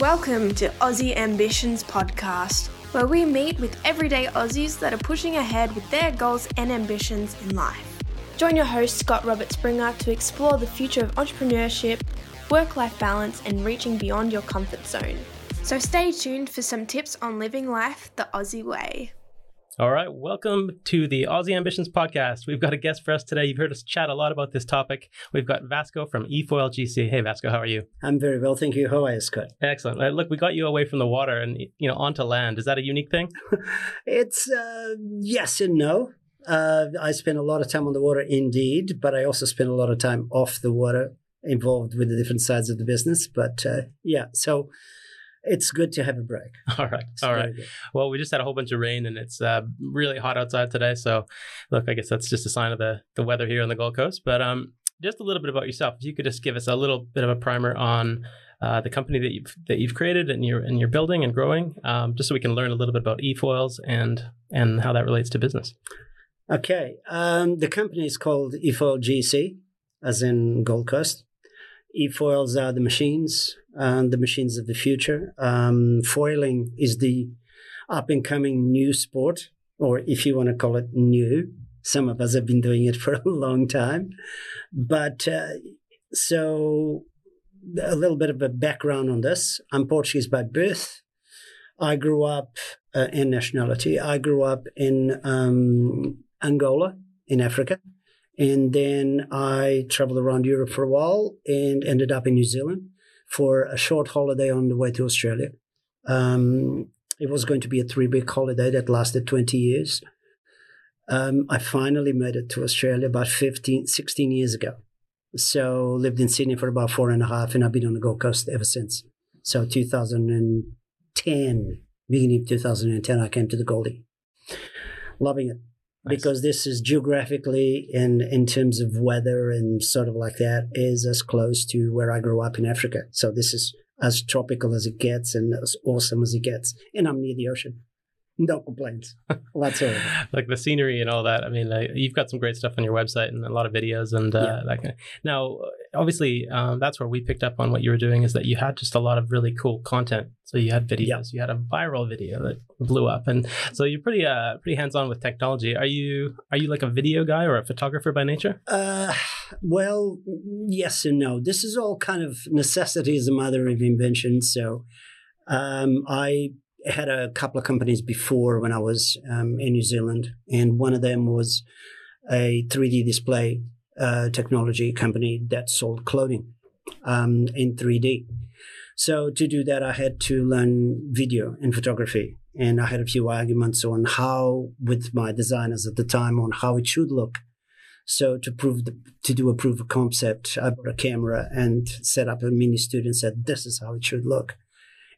Welcome to Aussie Ambitions Podcast, where we meet with everyday Aussies that are pushing ahead with their goals and ambitions in life. Join your host, Scott Robert Springer, to explore the future of entrepreneurship, work-life balance, and reaching beyond your comfort zone. So stay tuned for some tips on living life the Aussie way. All right, welcome to the Aussie Ambitions Podcast. We've got a guest for us today. You've heard us chat a lot about this topic. We've got Vasco from eFoilGC. Hey, Vasco, how are you? I'm very well, thank you. How are you, Scott? Excellent. Look, we got you away from the water and onto land. Is that a unique thing? It's yes and no. I spend a lot of time on the water, indeed, but I also spend a lot of time off the water, involved with the different sides of the business. But so. It's good to have a break. All right. Well, we just had a whole bunch of rain and it's really hot outside today. So look, I guess that's just a sign of the weather here on the Gold Coast. But just a little bit about yourself. If you could just give us a little bit of a primer on the company that you've created and you're building and growing, just so we can learn a little bit about eFoils and how that relates to business. Okay. The company is called eFoilGC, as in Gold Coast. E-foils are the machines of the future. Foiling is the up-and-coming new sport, or if you want to call it new. Some of us have been doing it for a long time. But so a little bit of a background on this. I'm Portuguese by birth. I grew up in nationality. I grew up in Angola, in Africa. And then I traveled around Europe for a while and ended up in New Zealand for a short holiday on the way to Australia. It was going to be a 3-week holiday that lasted 20 years. I finally made it to Australia about 16 years ago. So lived in Sydney for about 4.5 and I've been on the Gold Coast ever since. So 2010, beginning of 2010, I came to the Goldie. Loving it. Nice. Because this is geographically and in terms of weather and sort of like that is as close to where I grew up in Africa. So this is as tropical as it gets and as awesome as it gets. And I'm near the ocean. No complaints whatsoever. Like the scenery and all that. I mean, you've got some great stuff on your website and a lot of videos and that kind of. Now, obviously, that's where we picked up on what you were doing is that you had just a lot of really cool content. So you had videos, you had a viral video that blew up, and so you're pretty hands-on with technology. Are you like a video guy or a photographer by nature? Well, yes and no. This is all kind of necessity is the mother of invention. So, I had a couple of companies before when I was in New Zealand, and one of them was a 3D display technology company that sold clothing in 3D. So to do that, I had to learn video and photography, and I had a few arguments on how, with my designers at the time, on how it should look. So to do a proof of concept, I bought a camera and set up a mini studio and said, this is how it should look.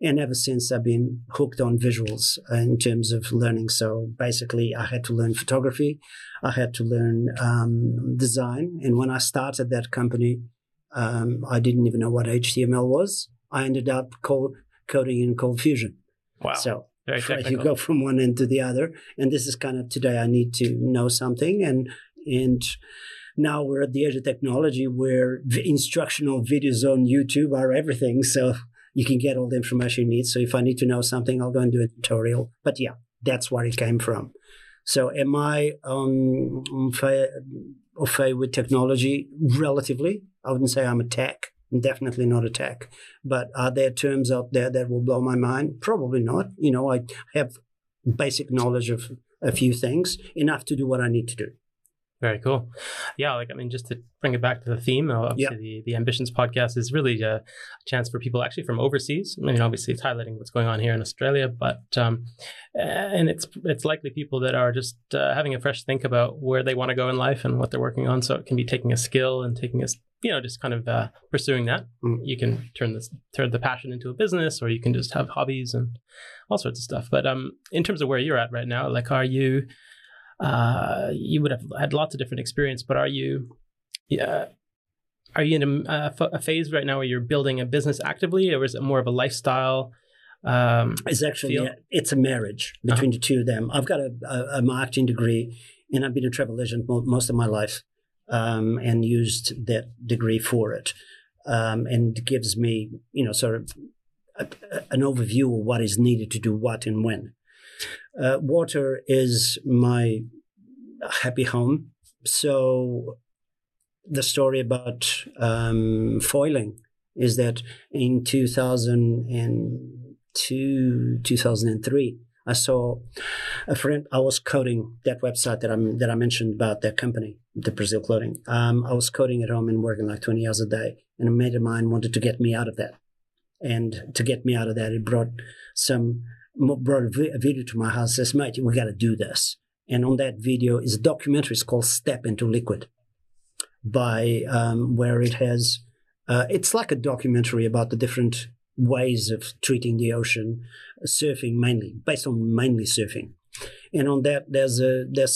And ever since, I've been hooked on visuals in terms of learning. So basically, I had to learn photography. I had to learn design. And when I started that company, I didn't even know what HTML was. I ended up coding in Cold Fusion. Wow. So very technical. You go from one end to the other. And this is kind of today I need to know something. And now we're at the age of technology where instructional videos on YouTube are everything. So you can get all the information you need. So if I need to know something, I'll go and do a tutorial. But yeah, that's where it came from. So am I au fait with technology? Relatively. I wouldn't say I'm a tech. I'm definitely not a tech. But are there terms out there that will blow my mind? Probably not. I have basic knowledge of a few things, enough to do what I need to do. Very cool. Yeah, just to bring it back to the theme, obviously the Ambitions Podcast is really a chance for people actually from overseas. Obviously it's highlighting what's going on here in Australia, but and it's likely people that are just having a fresh think about where they want to go in life and what they're working on. So it can be taking a skill and taking a just kind of pursuing that. You can turn the passion into a business, or you can just have hobbies and all sorts of stuff. But in terms of where you're at right now, are you? You would have had lots of different experience, but are you in a phase right now where you're building a business actively, or is it more of a lifestyle? It's actually it's a marriage between the two of them. I've got a marketing degree, and I've been a travel agent most of my life, and used that degree for it, and gives me sort of an overview of what is needed to do what and when. Water is my happy home. So the story about foiling is that in 2002, 2003, I saw a friend. I was coding that website that I mentioned about that company, the Brazil clothing. I was coding at home and working like 20 hours a day. And a mate of mine wanted to get me out of that. And to get me out of that, it brought a video to my house. Says, mate, we got to do this. And on that video is a documentary. It's called Step Into Liquid, by where it has. It's like a documentary about the different ways of treating the ocean, surfing mainly, based on mainly surfing. And on that, there's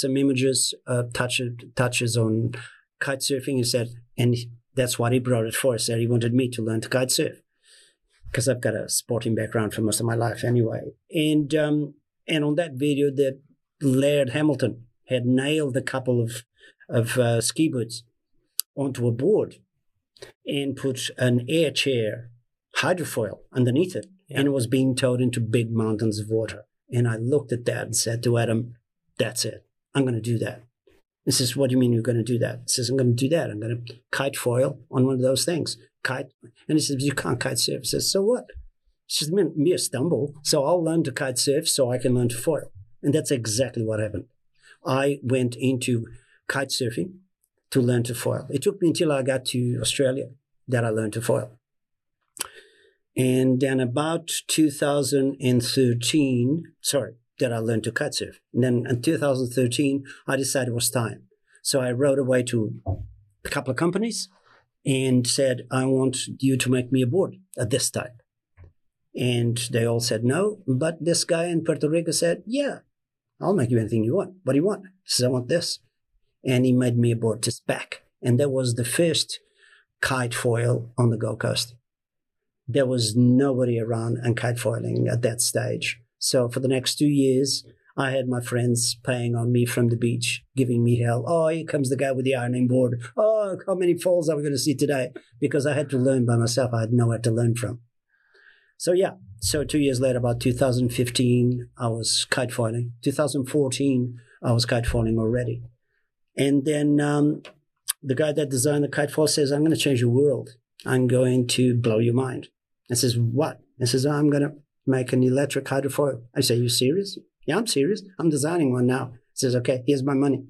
some images, touches on kite surfing. He said, and that's what he brought it for. He said he wanted me to learn to kite surf because I've got a sporting background for most of my life anyway. And on that video, that Laird Hamilton had nailed a couple of ski boots onto a board and put an air chair hydrofoil underneath it, yeah. And it was being towed into big mountains of water. And I looked at that and said to Adam, that's it. I'm going to do that. He says, what do you mean you're going to do that? He says, I'm going to do that. I'm going to kite foil on one of those things. Kite. And he says, you can't kite surf. He says, so what? It's just mere stumble. So I'll learn to kite surf so I can learn to foil. And that's exactly what happened. I went into kite surfing to learn to foil. It took me until I got to Australia that I learned to foil. And then about 2013 I learned to kite surf. And then in 2013, I decided it was time. So I wrote away to a couple of companies and said, I want you to make me a board of this type. And they all said no, but this guy in Puerto Rico said, yeah, I'll make you anything you want. What do you want? He says, I want this. And he made me a board to spec. And that was the first kite foil on the Gold Coast. There was nobody around and kite foiling at that stage. So for the next 2 years, I had my friends paying on me from the beach, giving me hell. Oh, here comes the guy with the ironing board. Oh, how many foils are we going to see today? Because I had to learn by myself. I had nowhere to learn from. So yeah, so 2 years later, about 2015, I was kite foiling. 2014, I was kite foiling already. And then the guy that designed the kite foil says, I'm going to change your world. I'm going to blow your mind. I says, what? I says, I'm going to make an electric hydrofoil. I say, you serious? Yeah, I'm serious. I'm designing one now. He says, okay, here's my money.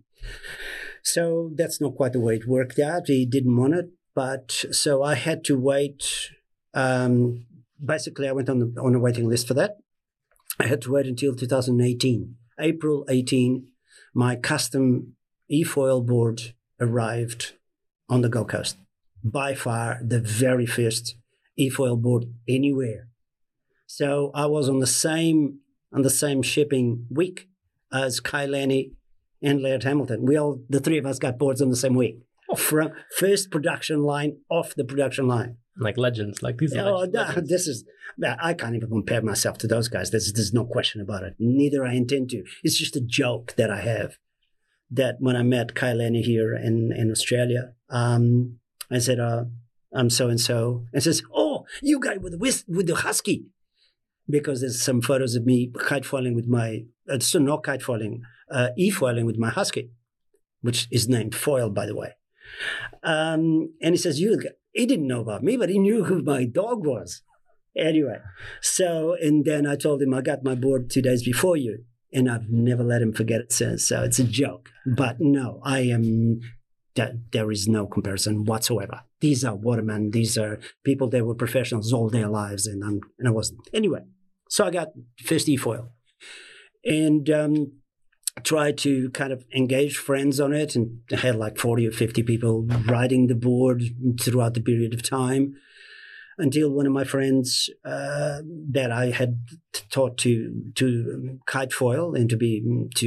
So that's not quite the way it worked out. He didn't want it. But so I had to wait. Basically, I went on a waiting list for that. I had to wait until 2018. April 18, my custom eFoil board arrived on the Gold Coast. By far the very first eFoil board anywhere. So I was on the same shipping week as Kai Lenny and Laird Hamilton. The three of us got boards on the same week. From first production line off the production line. Like legends, like these. Legends. I can't even compare myself to those guys. There's no question about it. Neither I intend to. It's just a joke that I have. That when I met Kai Lenny here in Australia, I said, I'm so-and-so. And says, oh, you guy with the husky. Because there's some photos of me kite-foiling with my, e-foiling with my husky, which is named Foil, by the way. And he says, he didn't know about me, but he knew who my dog was. Anyway, so, and then I told him I got my board 2 days before you, and I've never let him forget it since. So it's a joke. But no, I am... There is no comparison whatsoever. These are watermen. These are people that were professionals all their lives, and I wasn't. Anyway, so I got first eFoil and tried to kind of engage friends on it, and I had like 40 or 50 people riding the board throughout the period of time until one of my friends that I had taught to kite foil and to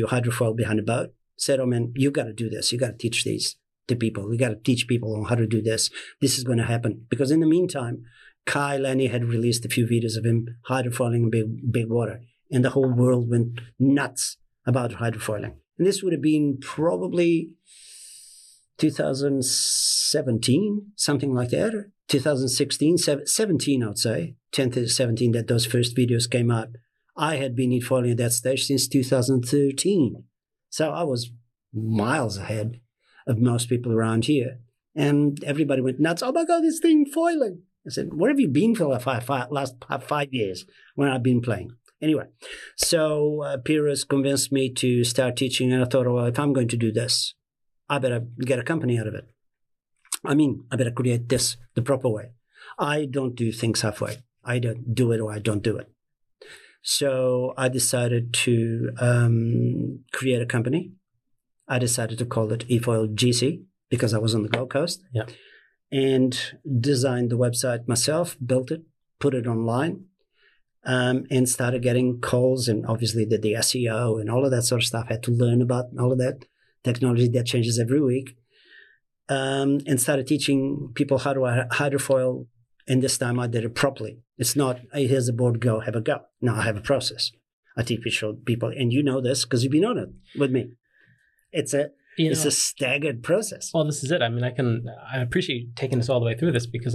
hydrofoil behind a boat said, oh man, you got to do this. You got to teach these. The people. We got to teach people on how to do this. This is going to happen. Because in the meantime, Kai Lenny had released a few videos of him hydrofoiling in big water. And the whole world went nuts about hydrofoiling. And this would have been probably 2017, something like that. 2016, 17, I would say. 10 to 17, that those first videos came out. I had been eFoiling at that stage since 2013. So I was miles ahead of most people around here. And everybody went nuts. Oh my God, this thing foiling. I said, where have you been for the last 5 years when I've been playing? Anyway, so Pyrrhus convinced me to start teaching. And I thought, well, if I'm going to do this, I better get a company out of it. I mean, I better create this the proper way. I don't do things halfway. I don't do it or I don't do it. So I decided to create a company. I decided to call it eFoilGC because I was on the Gold Coast. Yeah. And designed the website myself, built it, put it online, and started getting calls. And obviously did the SEO and all of that sort of stuff. I had to learn about all of that technology that changes every week. And started teaching people how to hydrofoil, and this time I did it properly. It's not, hey, here's a board, go, have a go. No, I have a process. I teach people, and you know this because you've been on it with me. It's a staggered process. Well, this is it. I mean, I appreciate you taking us all the way through this because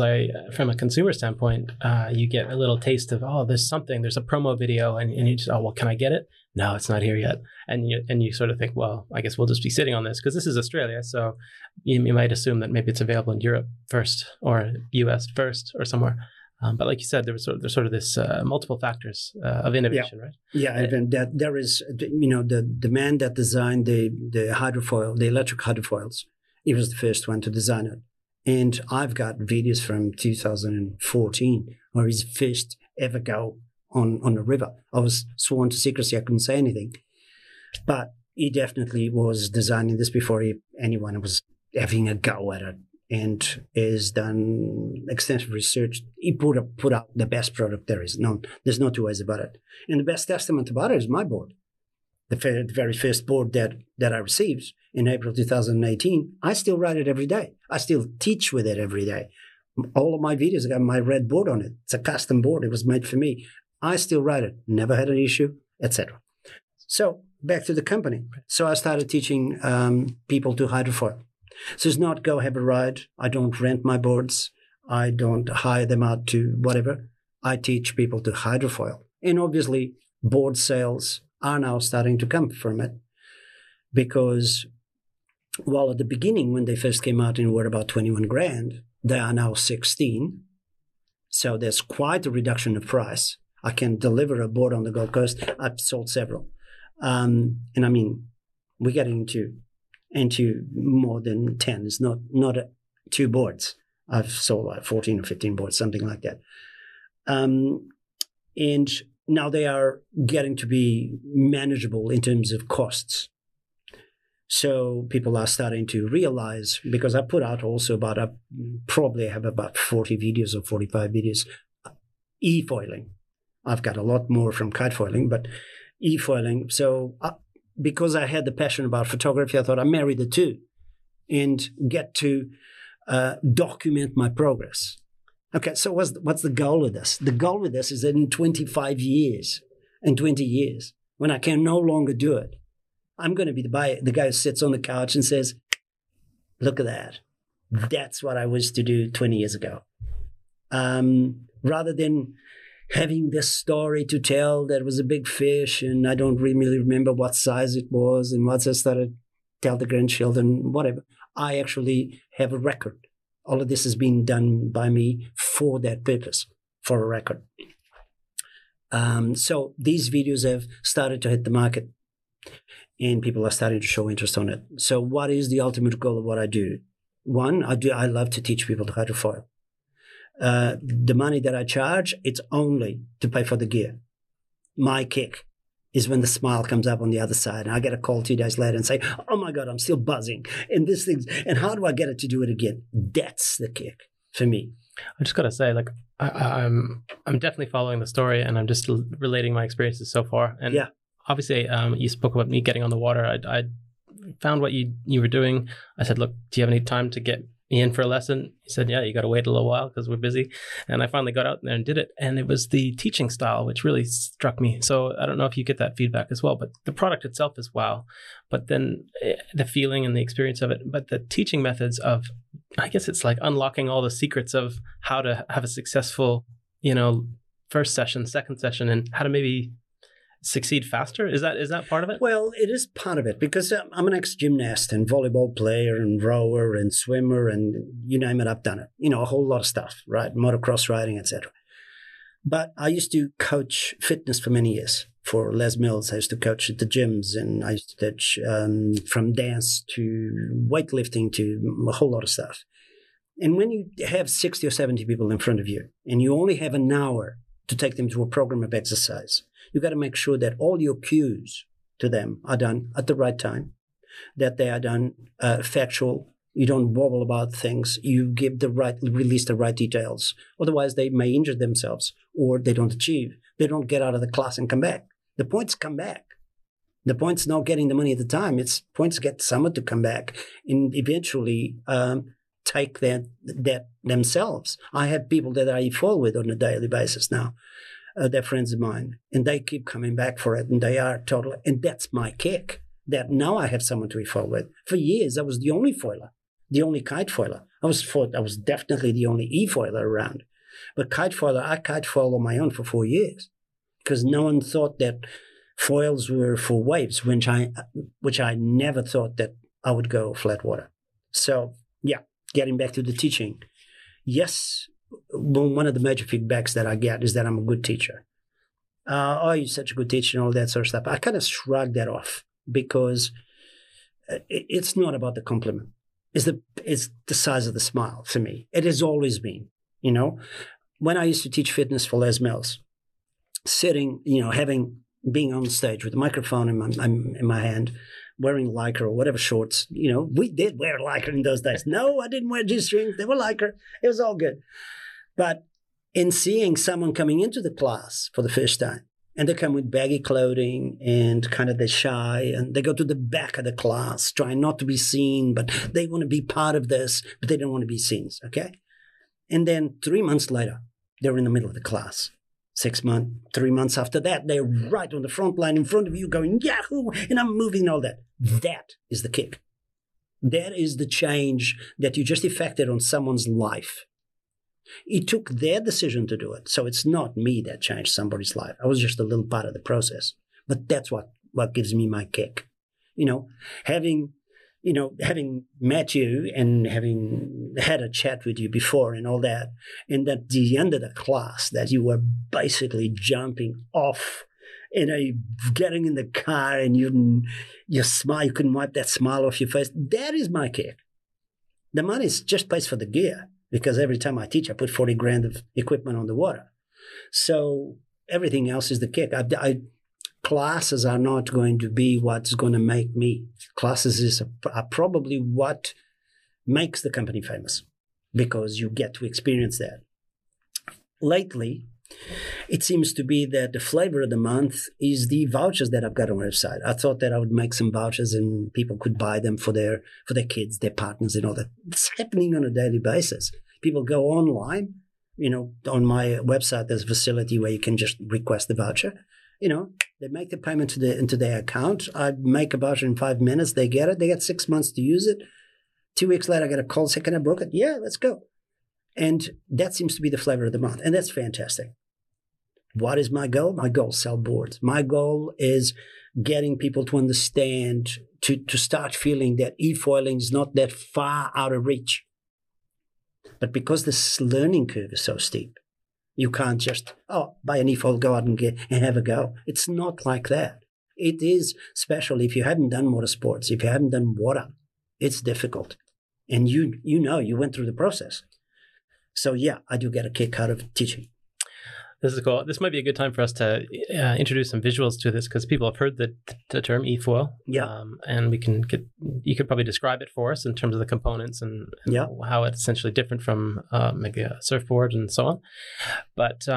from a consumer standpoint, you get a little taste of, oh, there's a promo video, and you just, oh, well, can I get it? No, it's not here yet. And you sort of think, well, I guess we'll just be sitting on this because this is Australia. So you might assume that maybe it's available in Europe first or US first or somewhere. But like you said, there's sort of this multiple factors of innovation, yeah. Right? Yeah, and that there is, the man that designed the hydrofoil, the electric hydrofoils, he was the first one to design it. And I've got videos from 2014 where his first ever go on a river. I was sworn to secrecy. I couldn't say anything. But he definitely was designing this before anyone was having a go at it. And has done extensive research. He put out the best product there is. No, there's no two ways about it. And the best testament about it is my board. The very first board that I received in April 2018, I still write it every day. I still teach with it every day. All of my videos have got my red board on it. It's a custom board. It was made for me. I still write it. Never had an issue, etc. So back to the company. So I started teaching people to hydrofoil. So it's not go have a ride. I don't rent my boards. I don't hire them out to whatever. I teach people to hydrofoil. And obviously, board sales are now starting to come from it because while at the beginning, when they first came out and were about 21 grand, they are now 16. So there's quite a reduction of price. I can deliver a board on the Gold Coast. I've sold several. And I mean, we're getting into more than 10. It's not two boards. I've sold like 14 or 15 boards, something like that. And now they are getting to be manageable in terms of costs. So people are starting to realize, because I put out also I probably have about 40 videos or 45 videos, e-foiling. I've got a lot more from kite foiling, but e-foiling. So because I had the passion about photography, I thought I'd marry the two and get to document my progress. Okay, so what's the goal of this? The goal of this is that in 20 years, when I can no longer do it, I'm going to be the guy who sits on the couch and says, look at that. That's what I wished to do 20 years ago. Rather than having this story to tell that was a big fish and I don't really remember what size it was and once I started tell the grandchildren, whatever, I actually have a record. All of this is being done by me for that purpose, for a record. So these videos have started to hit the market and people are starting to show interest on it. So what is the ultimate goal of what I do? One, I love to teach people how to foil. The money that I charge, it's only to pay for the gear. My kick is when the smile comes up on the other side. And I get a call 2 days later and say, oh my God, I'm still buzzing. And this thing, and how do I get it to do it again? That's the kick for me. I just got to say, like, I'm definitely following the story and I'm just relating my experiences so far. And yeah. Obviously, you spoke about me getting on the water. I found what you were doing. I said, look, do you have any time to get you in for a lesson? He said, yeah, you got to wait a little while because we're busy. And I finally got out there and did it. And it was the teaching style, which really struck me. So I don't know if you get that feedback as well, but the product itself is wow. But then the feeling and the experience of it, but the teaching methods of, I guess it's like unlocking all the secrets of how to have a successful, you know, first session, second session, and how to maybe succeed faster? Is that part of it? Well, it is part of it because I'm an ex-gymnast and volleyball player and rower and swimmer and you name it, I've done it. You know, a whole lot of stuff, right? Motocross riding, etc. But I used to coach fitness for many years for Les Mills. I used to coach at the gyms and I used to teach from dance to weightlifting to a whole lot of stuff. And when you have 60 or 70 people in front of you and you only have an hour to take them to a program of exercise, you got to make sure that all your cues to them are done at the right time, that they are done factual. You don't wobble about things. You give the right, release the right details. Otherwise, they may injure themselves or they don't achieve. They don't get out of the class and come back. The points come back. The points not getting the money at the time. It's points get someone to come back and eventually take that themselves. I have people that I fall with on a daily basis now. They're friends of mine, and they keep coming back for it, and they are totally, and that's my kick, that now I have someone to eFoil with. For years, I was the only foiler, the only kite foiler. I was definitely the only eFoiler around. But kite foiler, I kite foiled on my own for 4 years because no one thought that foils were for waves, which I never thought that I would go flat water. So, yeah, getting back to the teaching, yes, one of the major feedbacks that I get is that I'm a good teacher. Oh, you're such a good teacher and all that sort of stuff. I kind of shrug that off because it's not about the compliment. It's the size of the smile for me. It has always been, you know. When I used to teach fitness for Les Mills, sitting, you know, being on stage with a microphone in my hand, wearing lycra or whatever shorts, you know, we did wear lycra in those days. No, I didn't wear G-strings. They were lycra. It was all good. But in seeing someone coming into the class for the first time, and they come with baggy clothing and kind of they're shy, and they go to the back of the class, trying not to be seen, but they want to be part of this, but they don't want to be seen, okay? And then 3 months later, they're in the middle of the class. 6 months, 3 months after that, they're right on the front line in front of you going, yahoo, and I'm moving and all that. That is the kick. That is the change that you just effected on someone's life. It took their decision to do it. So it's not me that changed somebody's life. I was just a little part of the process. But that's what gives me my kick. You know, having met you and having had a chat with you before and all that, and at the end of the class that you were basically jumping off, you know, getting in the car and your smile, you couldn't wipe that smile off your face. That is my kick. The money just pays for the gear because every time I teach, I put 40 grand of equipment on the water. So everything else is the kick. Classes are not going to be what's going to make me. Classes are probably what makes the company famous because you get to experience that. Lately, it seems to be that the flavor of the month is the vouchers that I've got on my website. I thought that I would make some vouchers and people could buy them for their kids, their partners and all that. It's happening on a daily basis. People go online, you know, on my website there's a facility where you can just request the voucher. You know, they make the payment into their account. I make a voucher in 5 minutes. They get it. They get 6 months to use it. 2 weeks later, I get a call. Say, can I book it? Yeah, let's go. And that seems to be the flavor of the month. And that's fantastic. What is my goal? My goal is sell boards. My goal is getting people to understand, to start feeling that e-foiling is not that far out of reach. But because this learning curve is so steep, you can't just, buy an eFoil, go out and have a go. It's not like that. It is special if you haven't done water sports, if you haven't done water. It's difficult. And you went through the process. So, yeah, I do get a kick out of teaching. This is cool. This might be a good time for us to introduce some visuals to this because people have heard the term eFoil. Yeah. And you could probably describe it for us in terms of the components and yeah, how it's essentially different from maybe a surfboard and so on. But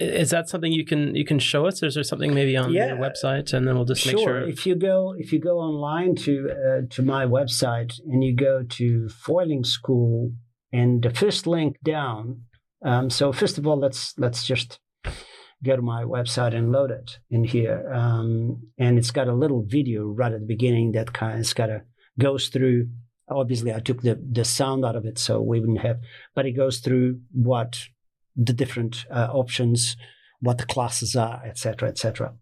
Is that something you can show us? Is there something maybe on your website, and then we'll just make sure. If you go online to my website and you go to Foiling School and the first link down. So first of all, let's just go to my website and load it in here. And it's got a little video right at the beginning that goes through. Obviously, I took the sound out of it, so we wouldn't have. But it goes through what the different options, what the classes are, et cetera, et cetera.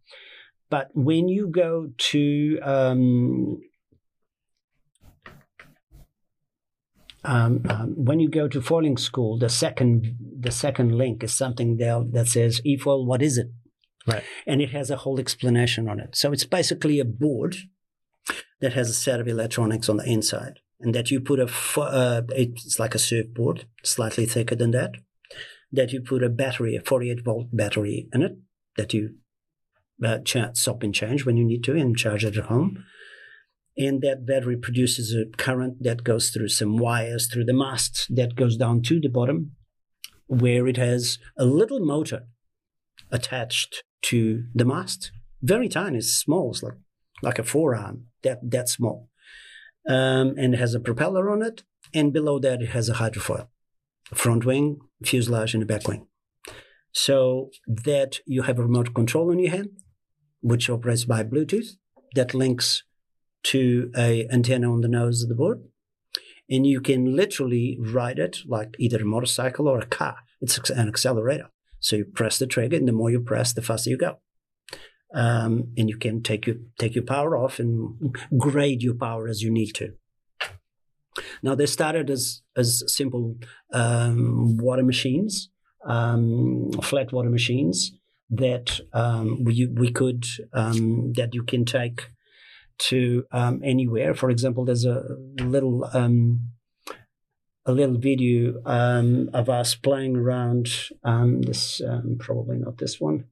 But when you go to Foiling School, the second link is something there that says eFoil, what is it? Right. And it has a whole explanation on it. So it's basically a board that has a set of electronics on the inside, and that you put it's like a surfboard, slightly thicker than that, that you put a battery, a 48-volt battery in it, that you stop and change when you need to and charge it at home. And that battery produces a current that goes through some wires, through the mast, that goes down to the bottom, where it has a little motor attached to the mast. Very tiny, it's small, it's like a forearm, that small. And it has a propeller on it, and below that it has a hydrofoil. Front wing, fuselage, and a back wing. So that you have a remote control in your hand, which operates by Bluetooth, that links to an antenna on the nose of the board. And you can literally ride it like either a motorcycle or a car. It's an accelerator. So you press the trigger, and the more you press, the faster you go. And you can take your power off and grade your power as you need to. Now, they started as simple water machines, flat water machines that that you can take to anywhere. For example, there's a little video of us playing around. Probably not this one.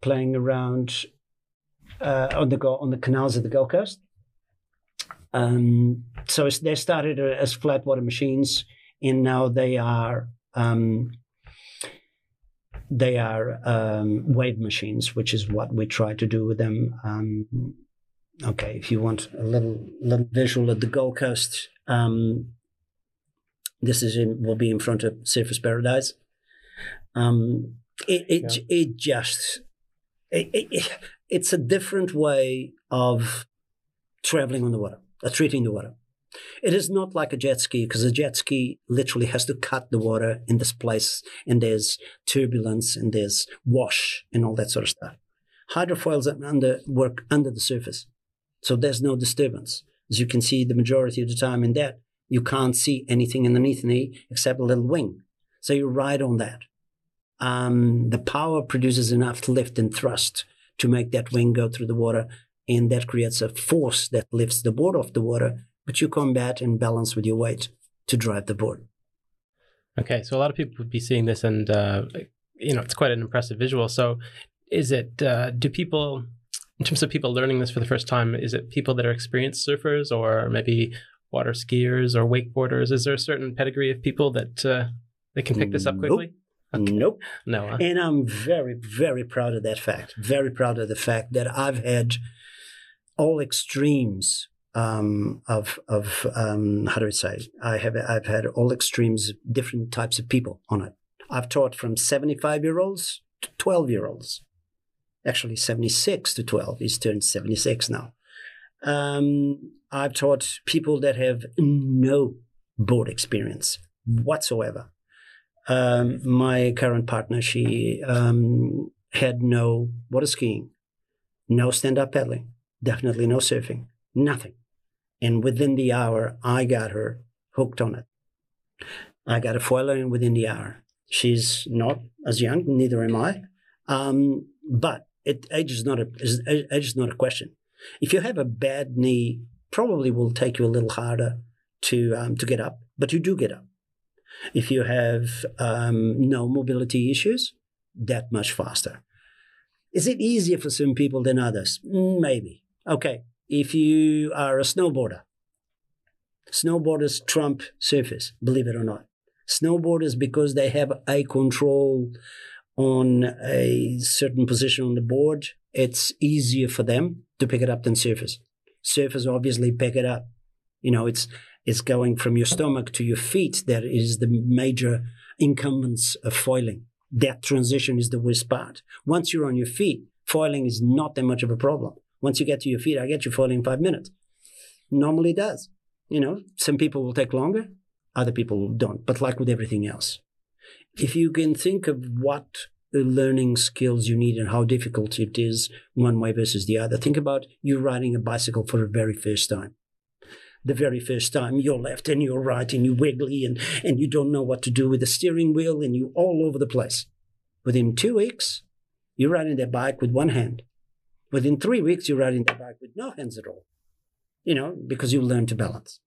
Playing around on the canals of the Gold Coast. So they started as flat water machines, and now they are wave machines, which is what we try to do with them. Okay, if you want a little visual of the Gold Coast, will be in front of Surfers Paradise. It's a different way of traveling on the water. Treating the water. It is not like a jet ski, because a jet ski literally has to cut the water in this place, and there's turbulence and there's wash and all that sort of stuff. Hydrofoils work under the surface, so there's no disturbance. As you can see, the majority of the time in that, you can't see anything underneath me except a little wing. So you ride on that. The power produces enough lift and thrust to make that wing go through the water, and that creates a force that lifts the board off the water, but you combat and balance with your weight to drive the board. Okay, so a lot of people would be seeing this, and it's quite an impressive visual. So is it, do people, in terms of people learning this for the first time, is it people that are experienced surfers, or maybe water skiers or wakeboarders? Is there a certain pedigree of people that they can pick this up quickly? Okay. Nope. No. And I'm very, very proud of that fact. Very proud of the fact that I've had all extremes I've had all extremes, different types of people on it. I've taught from 75-year-olds to 12-year-olds, actually 76 to 12. He's turned 76 now. I've taught people that have no board experience whatsoever. My current partner, she had no water skiing, no stand-up paddling. Definitely no surfing, nothing. And within the hour, I got her hooked on it. I got a foiler in within the hour. She's not as young, neither am I. But age is not a question. If you have a bad knee, probably will take you a little harder to get up, but you do get up. If you have no mobility issues, that much faster. Is it easier for some people than others? Maybe. Okay, if you are a snowboarder, snowboarders trump surfers, believe it or not. snowboarders because they have a control on a certain position on the board. It's easier for them to pick it up than surfers. Surfers obviously pick it up. You know, it's going from your stomach to your feet that is the major incumbence of foiling. That transition is the worst part. Once you're on your feet, foiling is not that much of a problem. Once you get to your feet, I get you foiling in 5 minutes. Normally it does. You know, some people will take longer, other people don't. But like with everything else, if you can think of what learning skills you need and how difficult it is one way versus the other, think about you riding a bicycle for the very first time. The very first time you're left and you're right and you're wiggly and you don't know what to do with the steering wheel and you're all over the place. Within 2 weeks, you're riding that bike with one hand. Within 3 weeks, you're riding that bike with no hands at all, you know, because you learn to balance.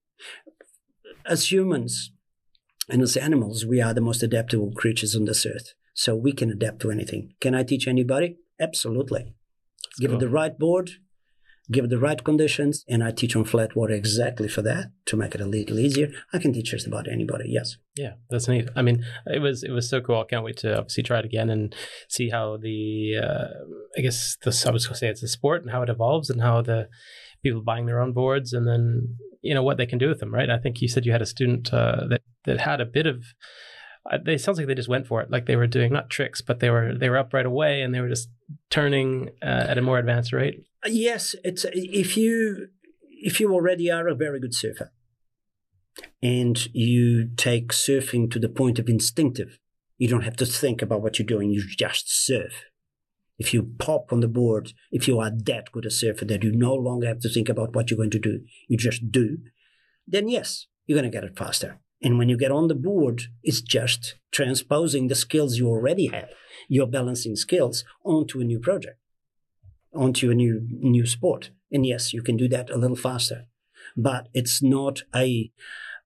As humans and as animals, we are the most adaptable creatures on this earth. So we can adapt to anything. Can I teach anybody? Absolutely. Give it the right board, give it the right conditions, and I teach on flat water exactly for that to make it a little easier. I can teach just about anybody, yes. Yeah, that's neat. I mean, it was so cool. I can't wait to obviously try it again and see how I guess it's a sport and how it evolves and how the people buying their own boards and then, you know, what they can do with them, right? I think you said you had a student that had a bit of... It sounds like they just went for it. Like they were doing, not tricks, but they were up right away and they were just turning at a more advanced rate. Yes. It's if you already are a very good surfer and you take surfing to the point of instinctive, you don't have to think about what you're doing. You just surf. If you pop on the board, if you are that good a surfer that you no longer have to think about what you're going to do, you just do, then yes, you're going to get it faster. And when you get on the board, it's just transposing the skills you already have, your balancing skills, onto a new project, onto a new sport. And yes, you can do that a little faster, but it's not a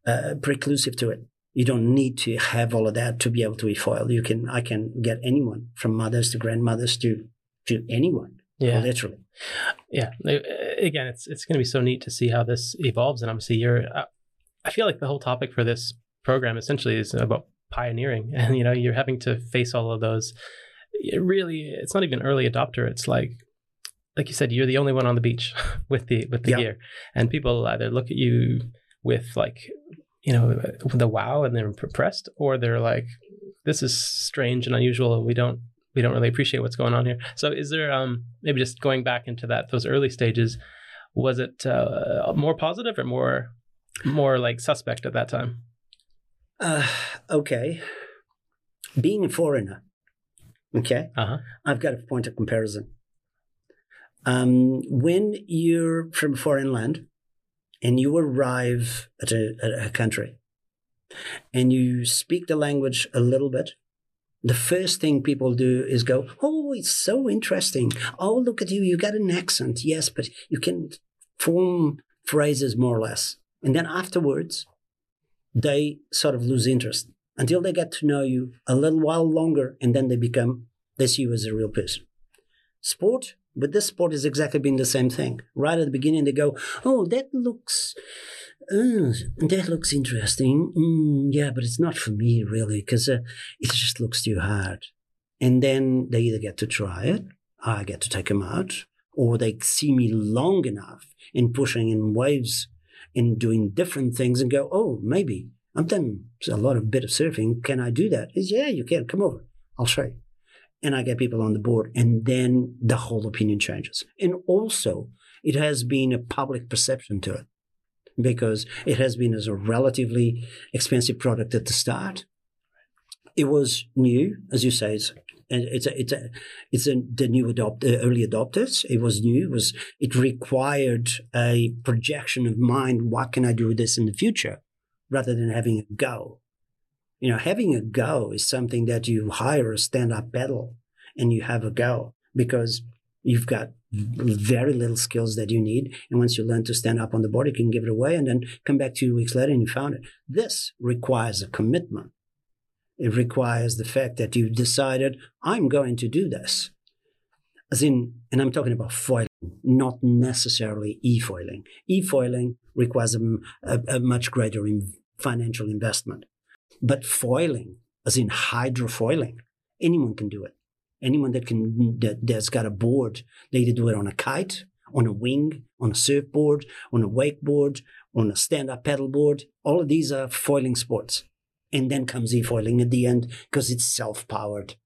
preclusive to it. You don't need to have all of that to be able to eFoil. I can get anyone, from mothers to grandmothers to anyone. Yeah, literally. Yeah. Again, it's going to be so neat to see how this evolves. And obviously, I feel like the whole topic for this program essentially is about pioneering, and you know, you're having to face all of those. It's not even early adopter. It's like you said, you're the only one on the beach with the gear, and people either look at you with the wow, and they're impressed, or they're like, this is strange and unusual. We don't really appreciate what's going on here. So, is there maybe just going back into those early stages? Was it more positive or more like suspect at that time? Okay. Being a foreigner, okay? Uh-huh. I've got a point of comparison. When you're from a foreign land and you arrive at a country and you speak the language a little bit, the first thing people do is go, oh, it's so interesting. Oh, look at you. You got an accent. Yes, but you can form phrases more or less. And then afterwards, they sort of lose interest until they get to know you a little while longer, and then they see you as a real person. Sport, but this sport has exactly been the same thing. Right at the beginning, they go, oh, that looks interesting. Yeah, but it's not for me, really, because it just looks too hard. And then they either get to try it, I get to take them out, or they see me long enough in pushing in waves and doing different things and go, oh, maybe I've done a bit of surfing. Can I do that? Yeah, you can. Come over. I'll show you. And I get people on the board, and then the whole opinion changes. And also, it has been a public perception to it because it has been as a relatively expensive product at the start. It was new, as you say, early adopters. It was new. It required a projection of mind. What can I do with this in the future, rather than having a go? You know, having a go is something that you hire a stand-up paddle and you have a go because you've got very little skills that you need. And once you learn to stand up on the board, you can give it away and then come back 2 weeks later and you found it. This requires a commitment. It requires the fact that you've decided, I'm going to do this. As in, and I'm talking about foiling, not necessarily eFoiling. eFoiling requires a much greater financial investment. But foiling, as in hydrofoiling, anyone can do it. Anyone that's got a board, they can do it on a kite, on a wing, on a surfboard, on a wakeboard, on a stand-up paddleboard. All of these are foiling sports. And then comes e-foiling at the end because it's self-powered.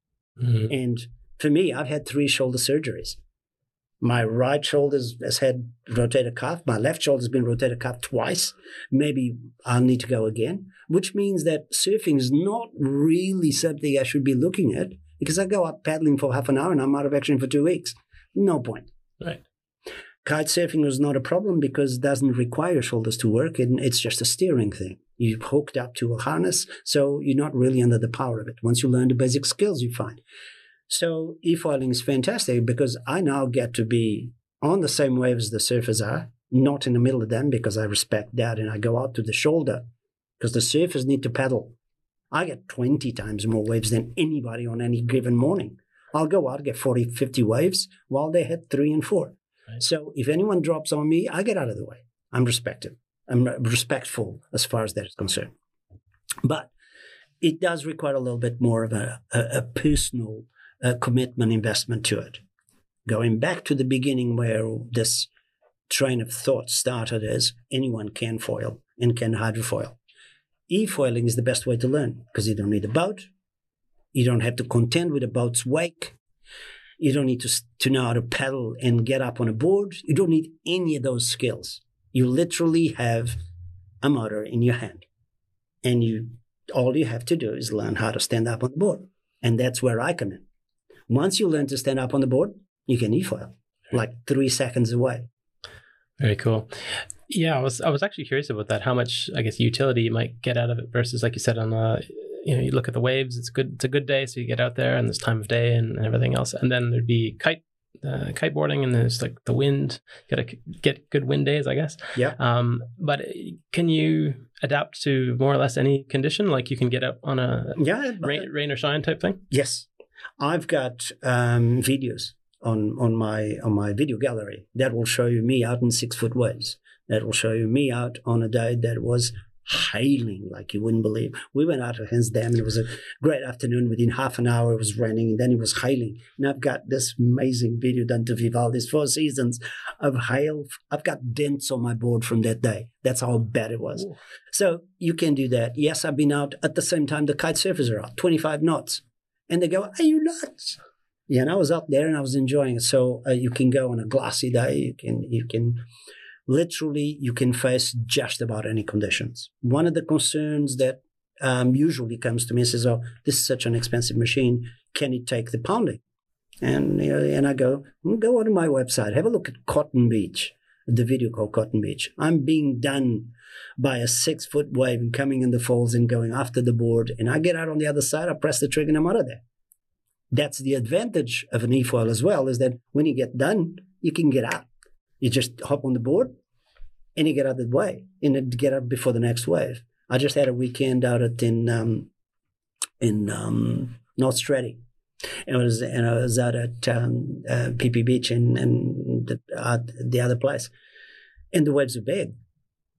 Mm-hmm. And for me, I've had 3 shoulder surgeries. My right shoulder has had rotator cuff. My left shoulder has been rotator cuff twice. Maybe I'll need to go again, which means that surfing is not really something I should be looking at because I go up paddling for half an hour and I'm out of action for 2 weeks. No point. Right. Kite surfing was not a problem because it doesn't require shoulders to work, and it's just a steering thing. You're hooked up to a harness, so you're not really under the power of it. Once you learn the basic skills, you find. So e-foiling is fantastic because I now get to be on the same wave as the surfers are, not in the middle of them because I respect that, and I go out to the shoulder because the surfers need to paddle. I get 20 times more waves than anybody on any given morning. I'll go out, get 40, 50 waves while they hit 3 and 4. Right. So if anyone drops on me, I get out of the way. I'm respected. I'm respectful as far as that is concerned. But it does require a little bit more of a personal commitment, investment to it. Going back to the beginning where this train of thought started is anyone can foil and can hydrofoil. E-foiling is the best way to learn because you don't need a boat. You don't have to contend with a boat's wake. You don't need to know how to paddle and get up on a board. You don't need any of those skills. You literally have a motor in your hand, and all you have to do is learn how to stand up on the board, and that's where I come in. Once you learn to stand up on the board, you can e-foil, like 3 seconds away. Very cool. Yeah, I was actually curious about that. How much, I guess, utility you might get out of it versus, like you said, on you look at the waves. It's a good day, so you get out there and this time of day and everything else, and then there'd be kiteboarding, and there's like the wind. You gotta get good wind days, I guess. Yeah. But can you adapt to more or less any condition? Like you can get up on a rain or shine type thing. Yes, I've got videos on my video gallery that will show you me out in 6-foot waves. That will show you me out on a day that was hailing like you wouldn't believe. We went out of Hens Dam and it was a great afternoon. Within half an hour it was raining, and then it was hailing. And I've got this amazing video done to Vivaldi's 4 Seasons of hail. I've got dents on my board from that day. That's how bad it was. Ooh. So you can do that. Yes, I've been out at the same time the kite surfers are out, 25 knots. And they go, "Are you nuts?" Yeah, and I was out there and I was enjoying it. So you can go on a glassy day. You can literally, you can face just about any conditions. One of the concerns that usually comes to me says, "Oh, this is such an expensive machine. Can it take the pounding?" And and I go onto my website, have a look at Cotton Beach, the video called Cotton Beach. I'm being done by a 6-foot wave and coming in the falls and going after the board. And I get out on the other side, I press the trigger, and I'm out of there. That's the advantage of an e-foil as well, is that when you get done, you can get out. You just hop on the board and you get out of the way and get out before the next wave. I just had a weekend out in North Straddy. And I was out at PP Beach and the other place. And the waves were big.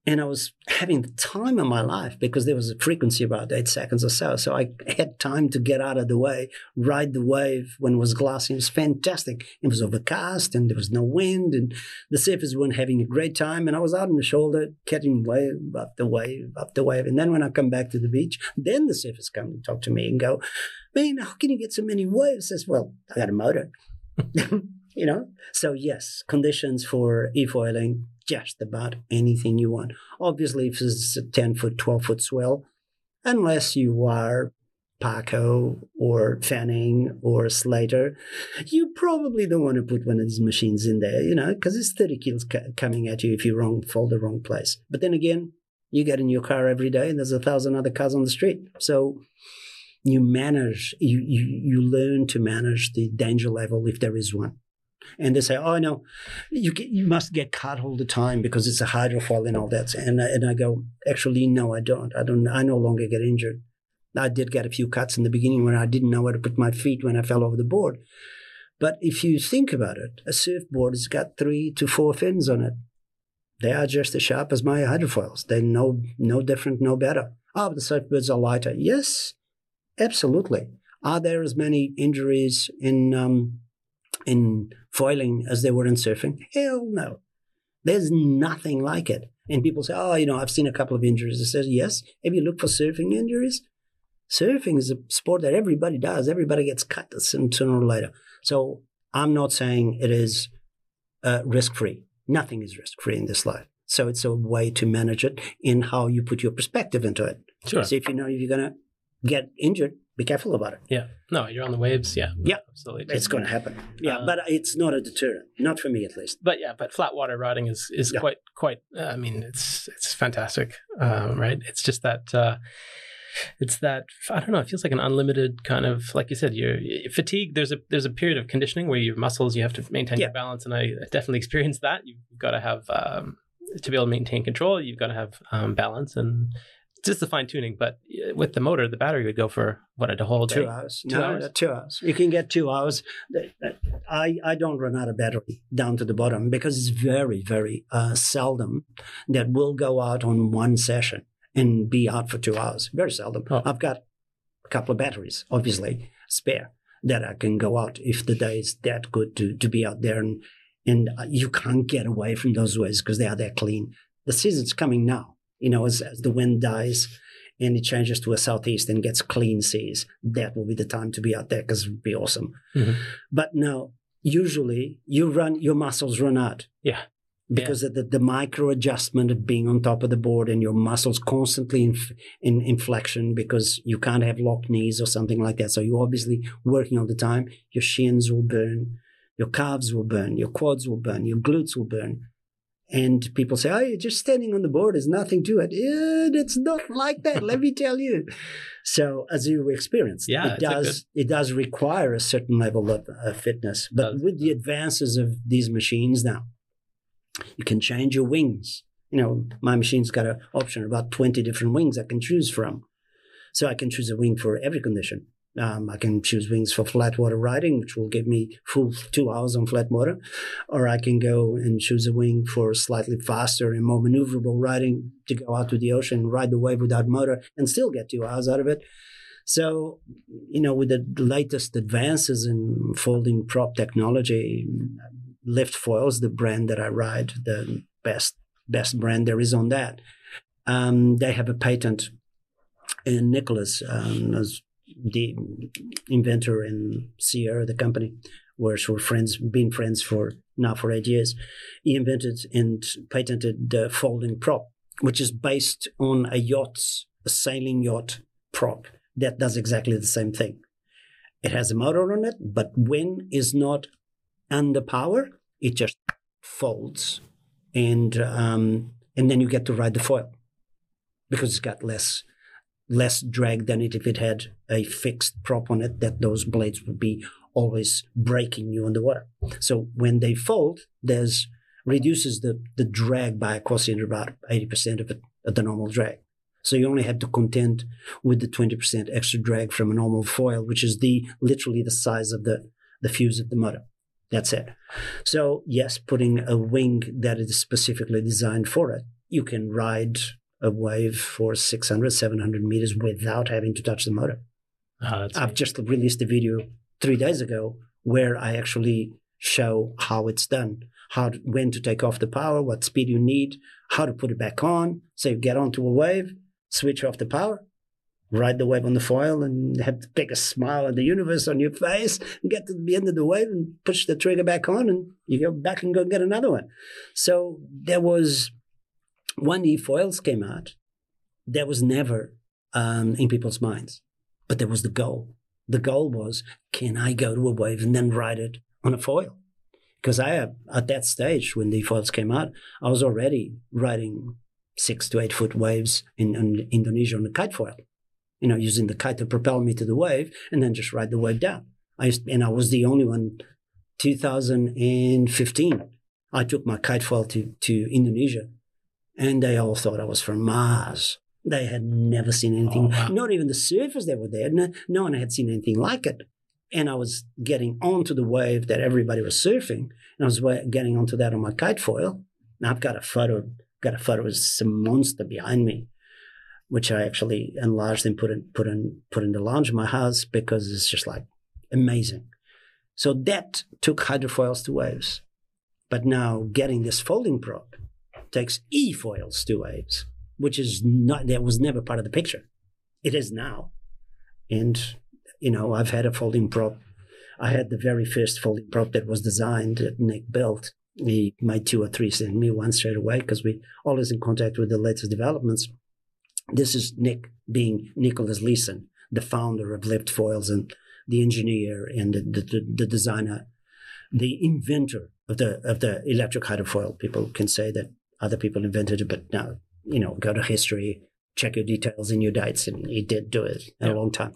And I was having the time of my life because there was a frequency about 8 seconds or so. So I had time to get out of the way, ride the wave when it was glassy. It was fantastic. It was overcast and there was no wind and the surfers weren't having a great time. And I was out on the shoulder catching wave after wave after wave. And then when I come back to the beach, then the surfers come and talk to me and go, "Man, how can you get so many waves?" I says, "Well, I got a motor." So yes, conditions for e-foiling, just about anything you want. Obviously, if it's a 10-foot, 12-foot swell, unless you are Paco or Fanning or Slater, you probably don't want to put one of these machines in there, because it's 30 kilos coming at you if you fall the wrong place. But then again, you get in your car every day and there's 1,000 other cars on the street. So you manage, you learn to manage the danger level if there is one. And they say, "Oh no, you must get caught all the time because it's a hydrofoil and all that." And I go, "Actually, no, I don't. I no longer get injured. I did get a few cuts in the beginning when I didn't know where to put my feet when I fell over the board. But if you think about it, a surfboard has got 3 to 4 fins on it. They are just as sharp as my hydrofoils. They're no different, no better. but the surfboards are lighter. Yes, absolutely. Are there as many injuries in foiling as there were in surfing? Hell no. There's nothing like it. And people say, oh, you know, I've seen a couple of injuries. I said, yes. Have you looked for surfing injuries? Surfing is a sport that everybody does. Everybody gets cut sooner or later. So I'm not saying it is risk-free. Nothing is risk-free in this life. So it's a way to manage it in how you put your perspective into it. Sure. So if you know if you're going to get injured, be careful about it. Yeah. No, you're on the waves. Yeah. Yeah. Absolutely. It's going to happen. Yeah. But it's not a deterrent. Not for me, at least. But yeah, but flat water riding is quite, I mean, it's fantastic. Right. It's just that, I don't know, it feels like an unlimited kind of, like you said, your fatigue. There's a period of conditioning where your muscles, you have to maintain your balance. And I definitely experienced that. You've got to have, to be able to maintain control, you've got to have balance and just the fine tuning. But with the motor, the battery would go for a whole day? 2 hours. 2 hours. No, 2 hours. You can get 2 hours. I don't run out of battery down to the bottom because it's very, very seldom that we'll go out on one session and be out for 2 hours. Very seldom. Oh. I've got a couple of batteries, obviously, spare, that I can go out if the day is that good to be out there. And you can't get away from those waves because they are that clean. The season's coming now, you know, as the wind dies and it changes to a southeast and gets clean seas. That will be the time to be out there because it would be awesome. Mm-hmm. But now, usually, your muscles run out. Yeah. Because of the micro adjustment of being on top of the board and your muscles constantly in flexion because you can't have locked knees or something like that. So you're obviously working all the time. Your shins will burn. Your calves will burn, your quads will burn, your glutes will burn. And people say, oh, you're just standing on the board. There's nothing to it. It's not like that, let me tell you. So as you experience, it does require a certain level of fitness. But with the advances of these machines now, you can change your wings. You know, my machine's got an option about 20 different wings I can choose from. So I can choose a wing for every condition. I can choose wings for flat water riding, which will give me full 2 hours on flat water, or I can go and choose a wing for slightly faster and more maneuverable riding to go out to the ocean, ride the wave without motor, and still get 2 hours out of it. So, you know, with the latest advances in folding prop technology, Lift Foils, the brand that I ride, the best brand there is on that, they have a patent, and Nicholas is the inventor and CEO of the company, where we're been friends for 8 years. He invented and patented the folding prop, which is based on a sailing yacht prop that does exactly the same thing. It has a motor on it, but when is not under power, it just folds, and then you get to ride the foil because it's got less drag than if it had a fixed prop on it, that those blades would be always breaking you on the water. So when they fold, reduces the drag by a quotient about 80% of it at the normal drag. So you only have to contend with the 20% extra drag from a normal foil, which is literally the size of the fuse of the motor. That's it. So yes, putting a wing that is specifically designed for it, you can ride a wave for 600, 700 meters without having to touch the motor. I've just released a video 3 days ago where I actually show how it's done, when to take off the power, what speed you need, how to put it back on. So you get onto a wave, switch off the power, ride the wave on the foil and have to take a smile at the universe on your face and get to the end of the wave and push the trigger back on and you go back and go get another one. So there was... When eFoils came out, that was never in people's minds, but there was the goal. The goal was, can I go to a wave and then ride it on a foil? Because at that stage, when the eFoils came out, I was already riding 6 to 8 foot waves in Indonesia on a kite foil, you know, using the kite to propel me to the wave and then just ride the wave down. I was the only one. 2015, I took my kite foil to Indonesia. And they all thought I was from Mars. They had never seen anything. Oh, wow. Not even the surfers that were there. No one had seen anything like it. And I was getting onto the wave that everybody was surfing. And I was getting onto that on my kite foil. Now I've got a photo with some monster behind me. which I actually enlarged and put in the lounge of my house because it's just like amazing. So that took hydrofoils to waves. But now getting this folding prop takes eFoils to waves, which is not, that was never part of the picture. It is now. And, you know, I've had a folding prop. I had the very first folding prop that was designed that Nick built. He made two or three, sent me one straight away because we're always in contact with the latest developments. This is Nick being Nicholas Leeson, the founder of Lift Foils and the engineer and the designer, the inventor of the electric hydrofoil. People can say that other people invented it, but now, you know, go to history, check your details and your dates, and he did do it in a long time.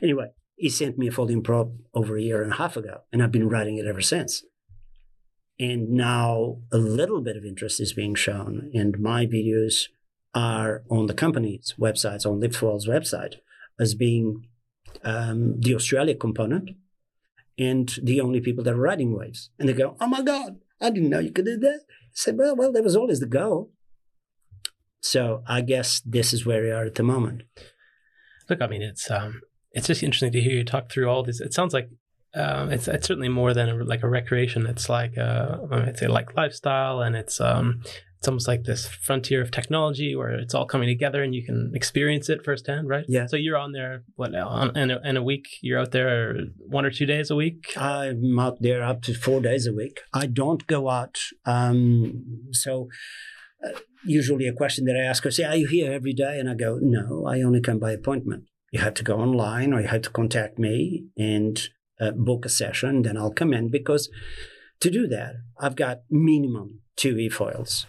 Anyway, he sent me a folding prop over a year and a half ago, and I've been writing it ever since. And now a little bit of interest is being shown, and my videos are on the company's websites, on LiftFoil's website, as being the Australia component and the only people that are riding waves. And they go, oh my God, I didn't know you could do that. I said, well, that was always the goal. So I guess this is where we are at the moment. Look, I mean, it's just interesting to hear you talk through all this. It sounds like it's certainly more than a recreation. It's like I'd say like lifestyle, and it's almost like this frontier of technology where it's all coming together and you can experience it firsthand, right? Yeah. So you're on there in a week? You're out there 1 or 2 days a week? I'm out there up to 4 days a week. I don't go out. Usually a question that I ask, I say, are you here every day? And I go, no, I only come by appointment. You have to go online or you have to contact me and book a session, then I'll come in, because to do that, I've got minimum 2 eFoils,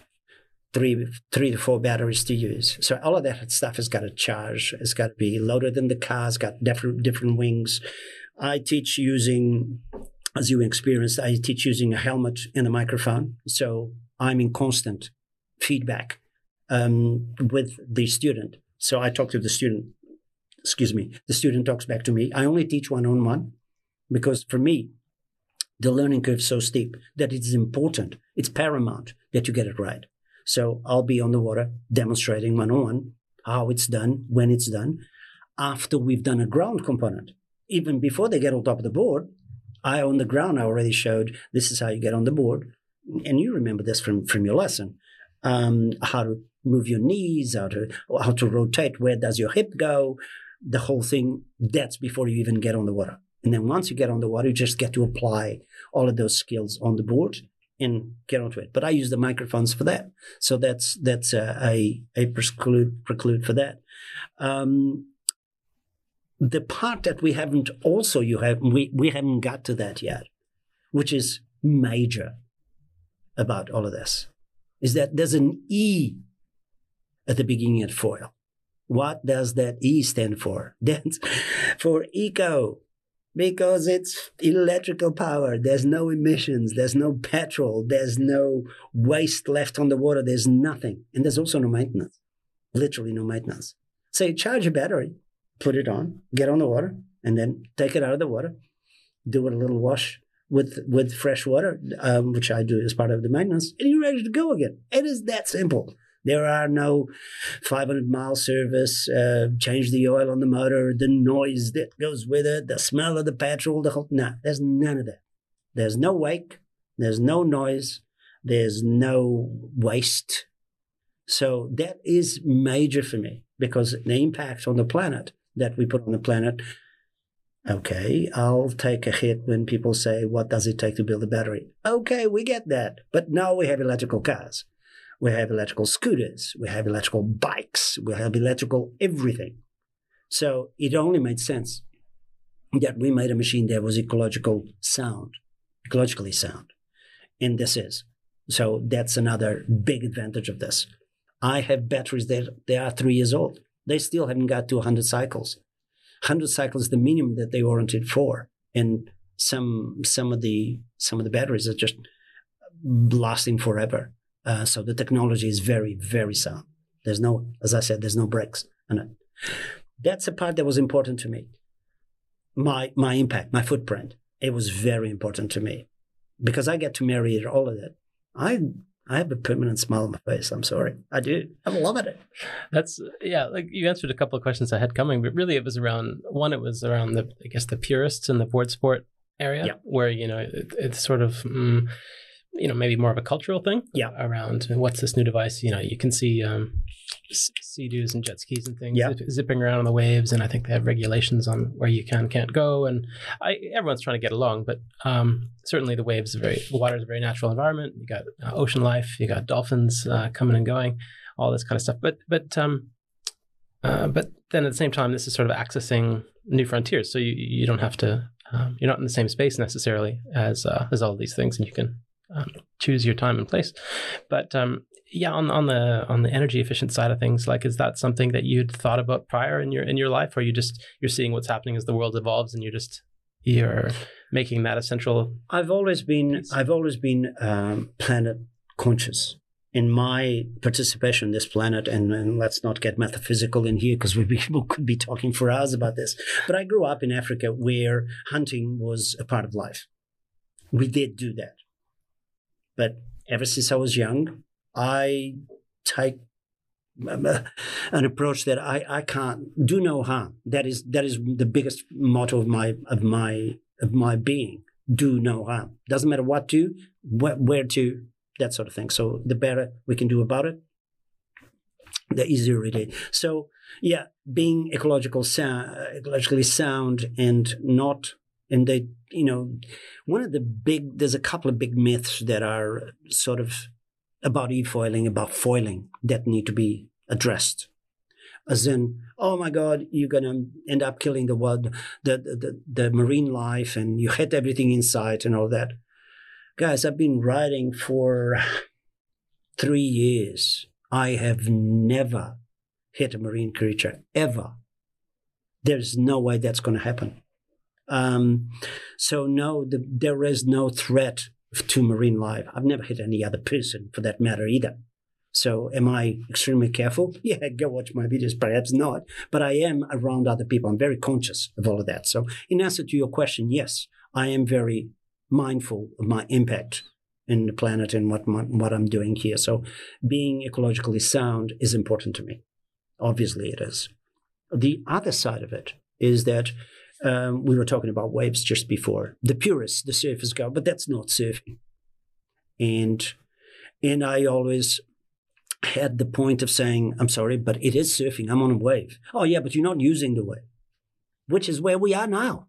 three to 4 batteries to use. So all of that stuff has got to charge. It's got to be loaded in the car. It's got different wings. I teach using, as you experienced, I teach using a helmet and a microphone. So I'm in constant feedback with the student. So I talk to the student. Excuse me, the student talks back to me. I only teach one-on-one because for me, the learning curve is so steep that it's important, it's paramount that you get it right. So I'll be on the water demonstrating one-on-one how it's done, when it's done, after we've done a ground component. Even before they get on top of the board, on the ground I already showed this is how you get on the board. And you remember this from your lesson, how to move your knees, how to rotate, where does your hip go, the whole thing. That's before you even get on the water. And then once you get on the water, you just get to apply all of those skills on the board and get onto it. But I use the microphones for that. So that's a preclude for that. The part that we haven't also, we haven't got to that yet, which is major about all of this, is that there's an E at the beginning of foil. What does that E stand for? That's for eco. Because it's electrical power. There's no emissions. There's no petrol. There's no waste left on the water. There's nothing. And there's also no maintenance. Literally no maintenance. So you charge a battery, put it on, get on the water, and then take it out of the water, do it a little wash with fresh water, which I do as part of the maintenance, and you're ready to go again. It is that simple. There are no 500-mile service, change the oil on the motor, the noise that goes with it, the smell of the petrol, there's none of that. There's no wake, there's no noise, there's no waste. So that is major for me, because the impact on the planet that we put on the planet, okay, I'll take a hit when people say, what does it take to build a battery? Okay, we get that, but now we have electrical cars. We have electrical scooters, we have electrical bikes, we have electrical everything. So it only made sense that we made a machine that was ecologically sound. And this is. So that's another big advantage of this. I have batteries that they are 3 years old. They still haven't got to 100 cycles. 100 cycles is the minimum that they warranted for. And some of the batteries are just lasting forever. So the technology is very, very sound. There's no, as I said, there's no breaks in it. That's the part that was important to me. My impact, my footprint, it was very important to me because I get to marry all of that. I I have a permanent smile on my face. I'm sorry. I do. I'm loving it. That's, yeah, like you answered a couple of questions I had coming, but really it was around, one, it was around the, I guess, the purists in the board sport area, yeah, where, you know, it's sort of, you know, maybe more of a cultural thing, yeah, around what's this new device. You know, you can see sea-doos and jet skis and things, yeah, zipping around on the waves, and I think they have regulations on where you can, can't go, and everyone's trying to get along, but certainly the waves are the water is a very natural environment. You got ocean life, you got dolphins coming and going, all this kind of stuff, but then at the same time, this is sort of accessing new frontiers, so you don't have to, you're not in the same space necessarily as all of these things, and you can choose your time and place. But yeah, on the energy efficient side of things, like, is that something that you'd thought about prior in your life, or you're seeing what's happening as the world evolves and you're making that a central? I've always been planet conscious in my participation in this planet, and let's not get metaphysical in here because people could be talking for hours about this. But I grew up in Africa where hunting was a part of life. We did do that. But ever since I was young, I take an approach that I can't do no harm. That is the biggest motto of my being. Do no harm. Doesn't matter what to, where to, that sort of thing. So the better we can do about it, the easier it is. So yeah, being ecologically sound and not. And they, you know, one of the big, there's a couple of big myths that are sort of about e-foiling, about foiling, that need to be addressed. As in, oh my God, you're going to end up killing the world, the marine life, and you hit everything in sight and all that. Guys, I've been riding for 3 years. I have never hit a marine creature, ever. There's no way that's going to happen. So no, there is no threat to marine life. I've never hit any other person for that matter either. So am I extremely careful? Yeah, go watch my videos, perhaps not. But I am around other people. I'm very conscious of all of that. So in answer to your question, yes, I am very mindful of my impact in the planet and what I'm doing here. So being ecologically sound is important to me. Obviously it is. The other side of it is that we were talking about waves just before. The purists, the surfers go, but that's not surfing. And I always had the point of saying, I'm sorry, but it is surfing. I'm on a wave. Oh, yeah, but you're not using the wave, which is where we are now.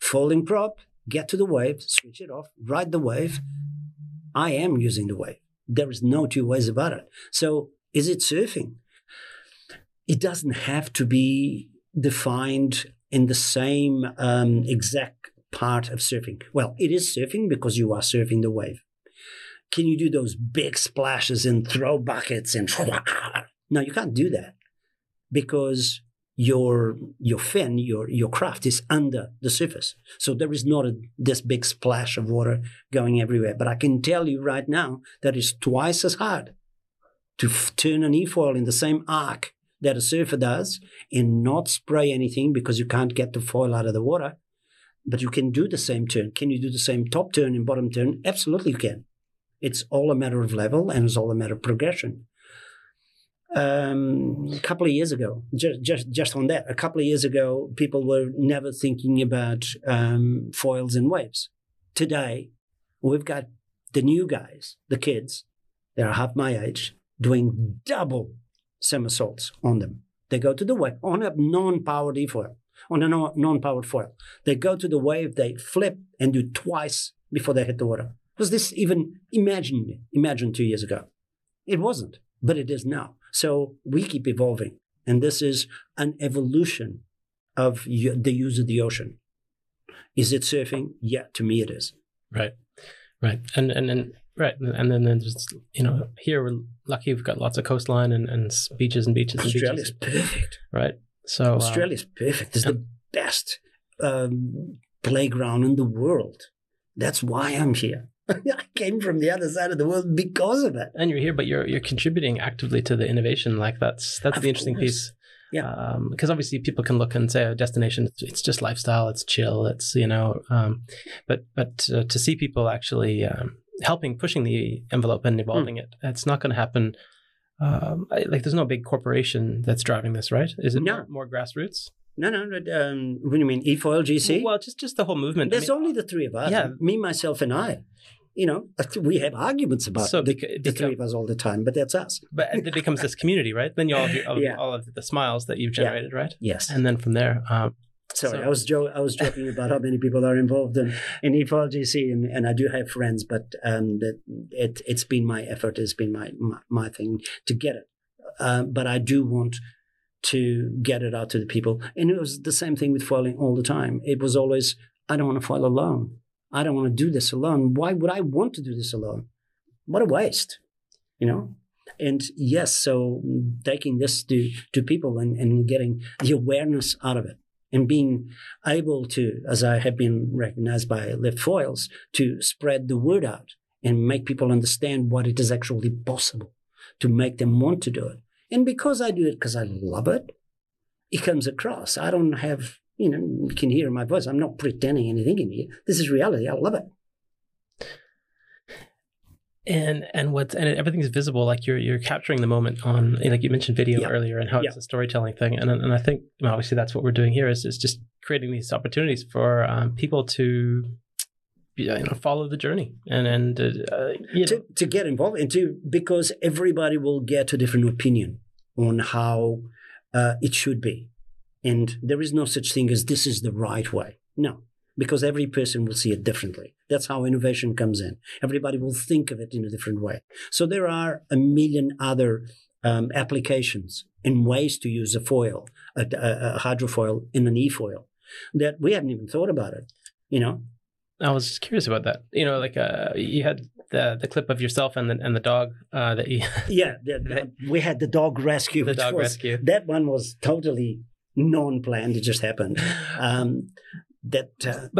Folding prop, get to the wave, switch it off, ride the wave. I am using the wave. There is no two ways about it. So is it surfing? It doesn't have to be defined in the same exact part of surfing. Well, it is surfing because you are surfing the wave. Can you do those big splashes and throw buckets and... No, you can't do that because your fin, your craft is under the surface. So there is not this big splash of water going everywhere. But I can tell you right now that it's twice as hard to turn an e-foil in the same arc that a surfer does and not spray anything because you can't get the foil out of the water, but you can do the same turn. Can you do the same top turn and bottom turn? Absolutely you can. It's all a matter of level and it's all a matter of progression. A couple of years ago, just on that, a couple of years ago, people were never thinking about foils and waves. Today, we've got the new guys, the kids, they're half my age, doing double somersaults on them. They go to the wave on a non-powered e-foil, on a non-powered foil. They go to the wave, they flip and do twice before they hit the water. Was this even imagined 2 years ago? It wasn't, but it is now. So we keep evolving. And this is an evolution of the use of the ocean. Is it surfing? Yeah, to me it is. Right, right. And then just, you know, here we're lucky, we've got lots of coastline and beaches and beaches. Australia's perfect. Right? So Australia's perfect. It's the best playground in the world. That's why I'm here. I came from the other side of the world because of it. And you're here, but you're contributing actively to the innovation. Like that's the interesting piece. Yeah. Because obviously people can look and say, oh, destination, it's just lifestyle, it's chill, it's, you know, but to see people actually helping pushing the envelope and evolving it. That's not going to happen. Like there's no big corporation that's driving this, right? Is it more grassroots? No. What do you mean, eFoilGC? Well, just the whole movement. There's only the three of us. Yeah. Me, myself, and I. You know, we have arguments about the three of us all the time, but that's us. But it becomes this community, right? Then you all have all of the smiles that you've generated, right? Yes. And then from there. Sorry, I was joking about how many people are involved in eFoilGC, and I do have friends, but it's been my effort, it's been my thing to get it. But I do want to get it out to the people. And it was the same thing with foiling all the time. It was always, I don't want to foil alone. I don't want to do this alone. Why would I want to do this alone? What a waste, you know? And yes, so taking this to people and getting the awareness out of it. And being able to, as I have been recognized by Lift Foils, to spread the word out and make people understand what it is actually possible to make them want to do it. And because I do it because I love it, it comes across. I don't have, you know, you can hear my voice. I'm not pretending anything in here. This is reality. I love it. And everything's visible. Like you're capturing the moment on, like you mentioned video earlier and how it's a storytelling thing. And I think obviously that's what we're doing here is just creating these opportunities for people to, follow the journey to get involved because everybody will get a different opinion on how it should be. And there is no such thing as this is the right way. No. Because every person will see it differently. That's how innovation comes in. Everybody will think of it in a different way. So there are a million other applications and ways to use a foil, a hydrofoil in an eFoil that we haven't even thought about it, you know? I was just curious about that. You know, like you had the clip of yourself and the dog that you... Yeah, we had the dog rescue. That one was totally non-planned. It just happened. But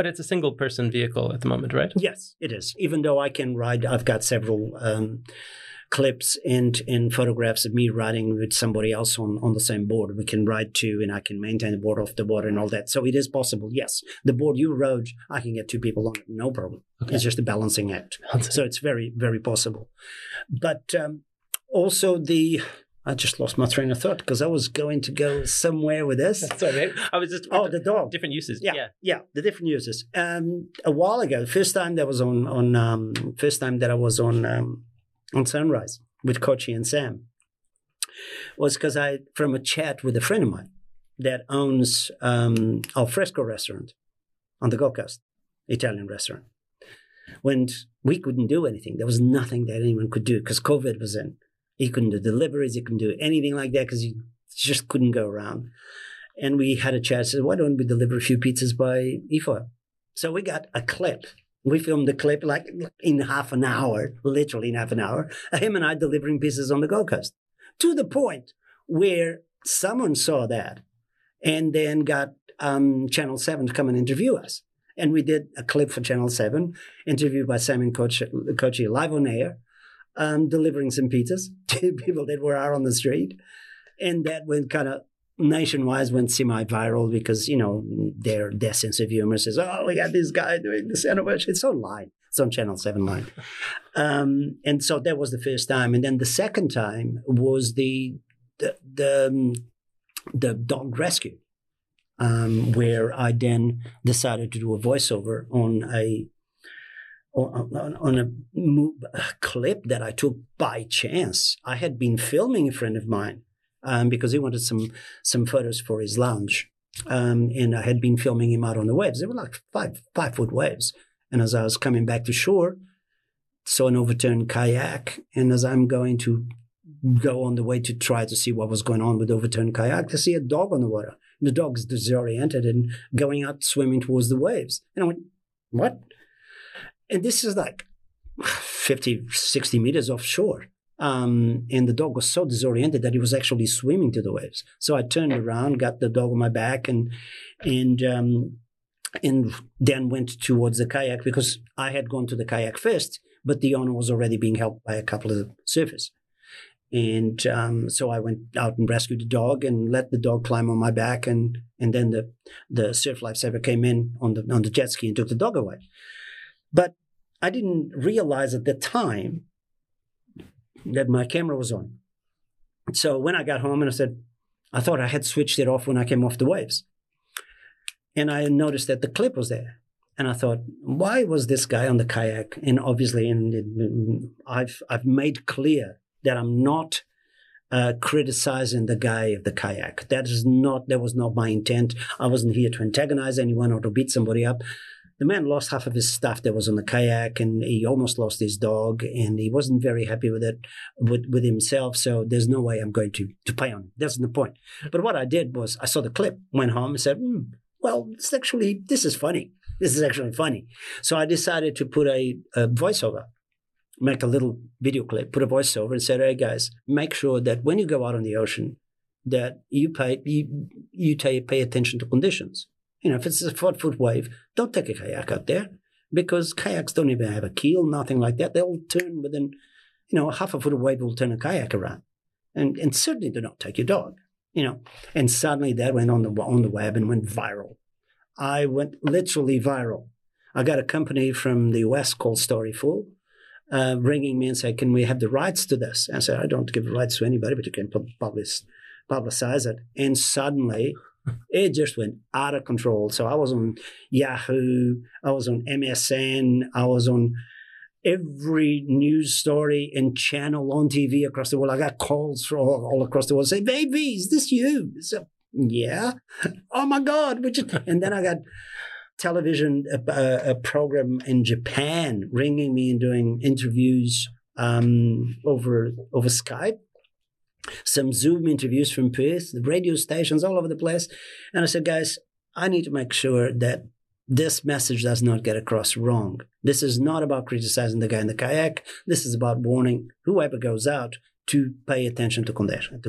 it's a single person vehicle at the moment, right? Yes, it is. Even though I can ride, I've got several clips and photographs of me riding with somebody else on the same board. We can ride two, and I can maintain the board off the water and all that. So it is possible, yes. The board you rode, I can get two people on it, no problem. Okay. It's just a balancing act. So it's very, very possible. But also I just lost my train of thought because I was going to go somewhere with this. Sorry, I was just... the dog. Different uses. Yeah, the different uses. A while ago, first time that I was on Sunrise with Kochi and Sam, was because from a chat with a friend of mine that owns Al Fresco restaurant on the Gold Coast, Italian restaurant, when we couldn't do anything. There was nothing that anyone could do because COVID was in. He couldn't do deliveries. He couldn't do anything like that because he just couldn't go around. And we had a chat. I said, why don't we deliver a few pizzas by eFoil? So we got a clip. We filmed the clip like in half an hour, literally in half an hour, him and I delivering pizzas on the Gold Coast, to the point where someone saw that and then got Channel 7 to come and interview us. And we did a clip for Channel 7, interviewed by Sam and Kochi live on air. Delivering some pizzas to people that were out on the street. And that went kind of nationwide, went semi-viral because, you know, their sense of humor says, oh, we got this guy doing this sandwich. It's online. It's on Channel 7 line. And so that was the first time. And then the second time was the dog rescue, where I then decided to do a voiceover on a clip that I took by chance. I had been filming a friend of mine because he wanted some photos for his lounge. And I had been filming him out on the waves. They were like five-foot waves. And as I was coming back to shore, saw an overturned kayak. And as I'm going to go on the way to try to see what was going on with the overturned kayak, I see a dog on the water. And the dog's disoriented and going out swimming towards the waves. And I went, what? And this is like 50, 60 meters offshore. And the dog was so disoriented that he was actually swimming to the waves. So I turned around, got the dog on my back, and then went towards the kayak because I had gone to the kayak first, but the owner was already being helped by a couple of surfers. And so I went out and rescued the dog and let the dog climb on my back. And then the surf lifesaver came in on the jet ski and took the dog away. But I didn't realize at the time that my camera was on. So when I got home and I said, I thought I had switched it off when I came off the waves. And I noticed that the clip was there. And I thought, why was this guy on the kayak? And obviously, I've made clear that I'm not criticizing the guy of the kayak. That was not my intent. I wasn't here to antagonize anyone or to beat somebody up. The man lost half of his stuff that was on the kayak, and he almost lost his dog, and he wasn't very happy with it, with himself. So there's no way I'm going to pay on it. That's the point. But what I did was I saw the clip, went home and said, well, this is funny. This is actually funny. So I decided to put a voiceover, make a little video clip, put a voiceover and said, hey guys, make sure that when you go out on the ocean, that you pay attention to conditions. You know, if it's a 4-foot wave, don't take a kayak out there because kayaks don't even have a keel, nothing like that. They'll turn within, half a foot of wave will turn a kayak around. And certainly do not take your dog, And suddenly that went on the web and went viral. I went literally viral. I got a company from the US called Storyful ringing me and saying, can we have the rights to this? And I said, I don't give rights to anybody, but you can publicize it. And suddenly... it just went out of control. So I was on Yahoo, I was on MSN, I was on every news story and channel on TV across the world. I got calls from all across the world saying, baby, is this you? So, yeah. Oh my God. And then I got television, a program in Japan ringing me and doing interviews over Skype. Some Zoom interviews from Perth, the radio stations all over the place. And I said, guys, I need to make sure that this message does not get across wrong. This is not about criticizing the guy in the kayak. This is about warning whoever goes out to pay attention to conditions.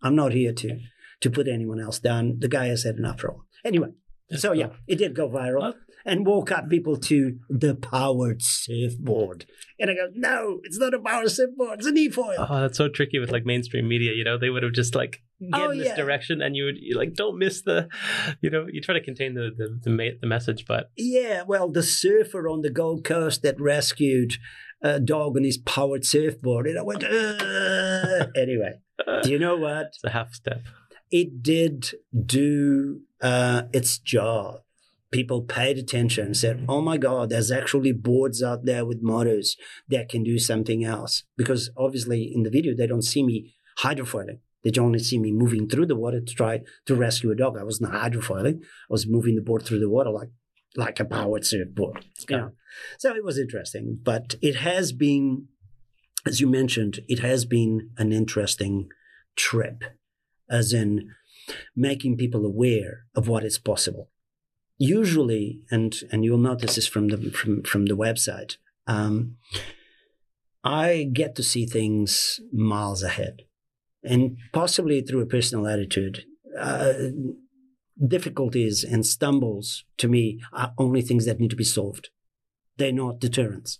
I'm not here to put anyone else down. The guy has had enough for all. Anyway, so yeah, it did go viral. And woke up people to the powered surfboard. And I go, no, it's not a powered surfboard. It's an eFoil. Oh, that's so tricky with mainstream media, They would have just in this direction and you don't miss the, you try to contain the message, but. Yeah, well, the surfer on the Gold Coast that rescued a dog on his powered surfboard. And I went, anyway, do you know what? It's a half step. It did do its job. People paid attention and said, oh my God, there's actually boards out there with motors that can do something else. Because obviously in the video, they don't see me hydrofoiling. They only see me moving through the water to try to rescue a dog. I wasn't hydrofoiling. I was moving the board through the water like a powered surfboard. So it was interesting. But it has been, as you mentioned, it has been an interesting trip, as in making people aware of what is possible. Usually, and you'll notice this from the website, I get to see things miles ahead, and possibly through a personal attitude, difficulties and stumbles to me are only things that need to be solved. They're not deterrents.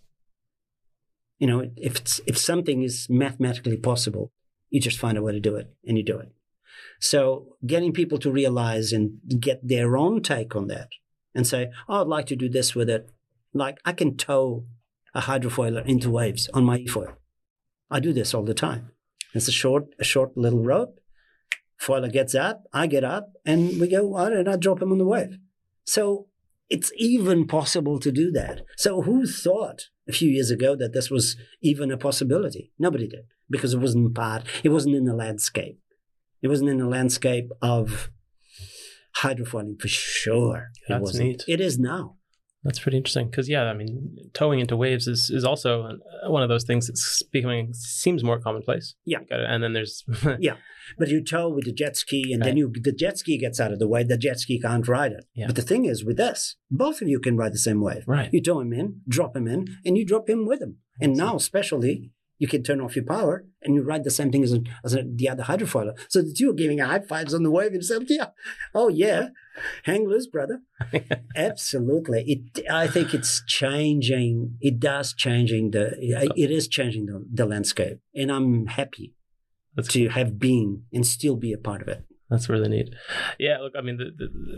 If something is mathematically possible, you just find a way to do it, and you do it. So getting people to realize and get their own take on that and say, oh, I'd like to do this with it. I can tow a hydrofoiler into waves on my eFoil. I do this all the time. It's a short little rope. Foiler gets up, I get up, and we go out and I drop him on the wave. So it's even possible to do that. So who thought a few years ago that this was even a possibility? Nobody did, because it wasn't in the landscape. It wasn't in the landscape of hydrofoiling for sure. That's neat. It is now. That's pretty interesting because, towing into waves is also one of those things that's seems more commonplace. Yeah. And then there's... yeah. But you tow with the jet ski and then the jet ski gets out of the way. The jet ski can't ride it. Yeah. But the thing is with this, both of you can ride the same wave. Right. You tow him in, drop him in, and you drop him with him. And that's now especially... you can turn off your power and you ride the same thing as the other hydrofoiler. So the two are giving high fives on the wave and saying, yeah, oh yeah, hang loose, brother. Absolutely. I think it's changing. It is changing the landscape. And I'm happy to have been and still be a part of it. That's really neat. Yeah, look,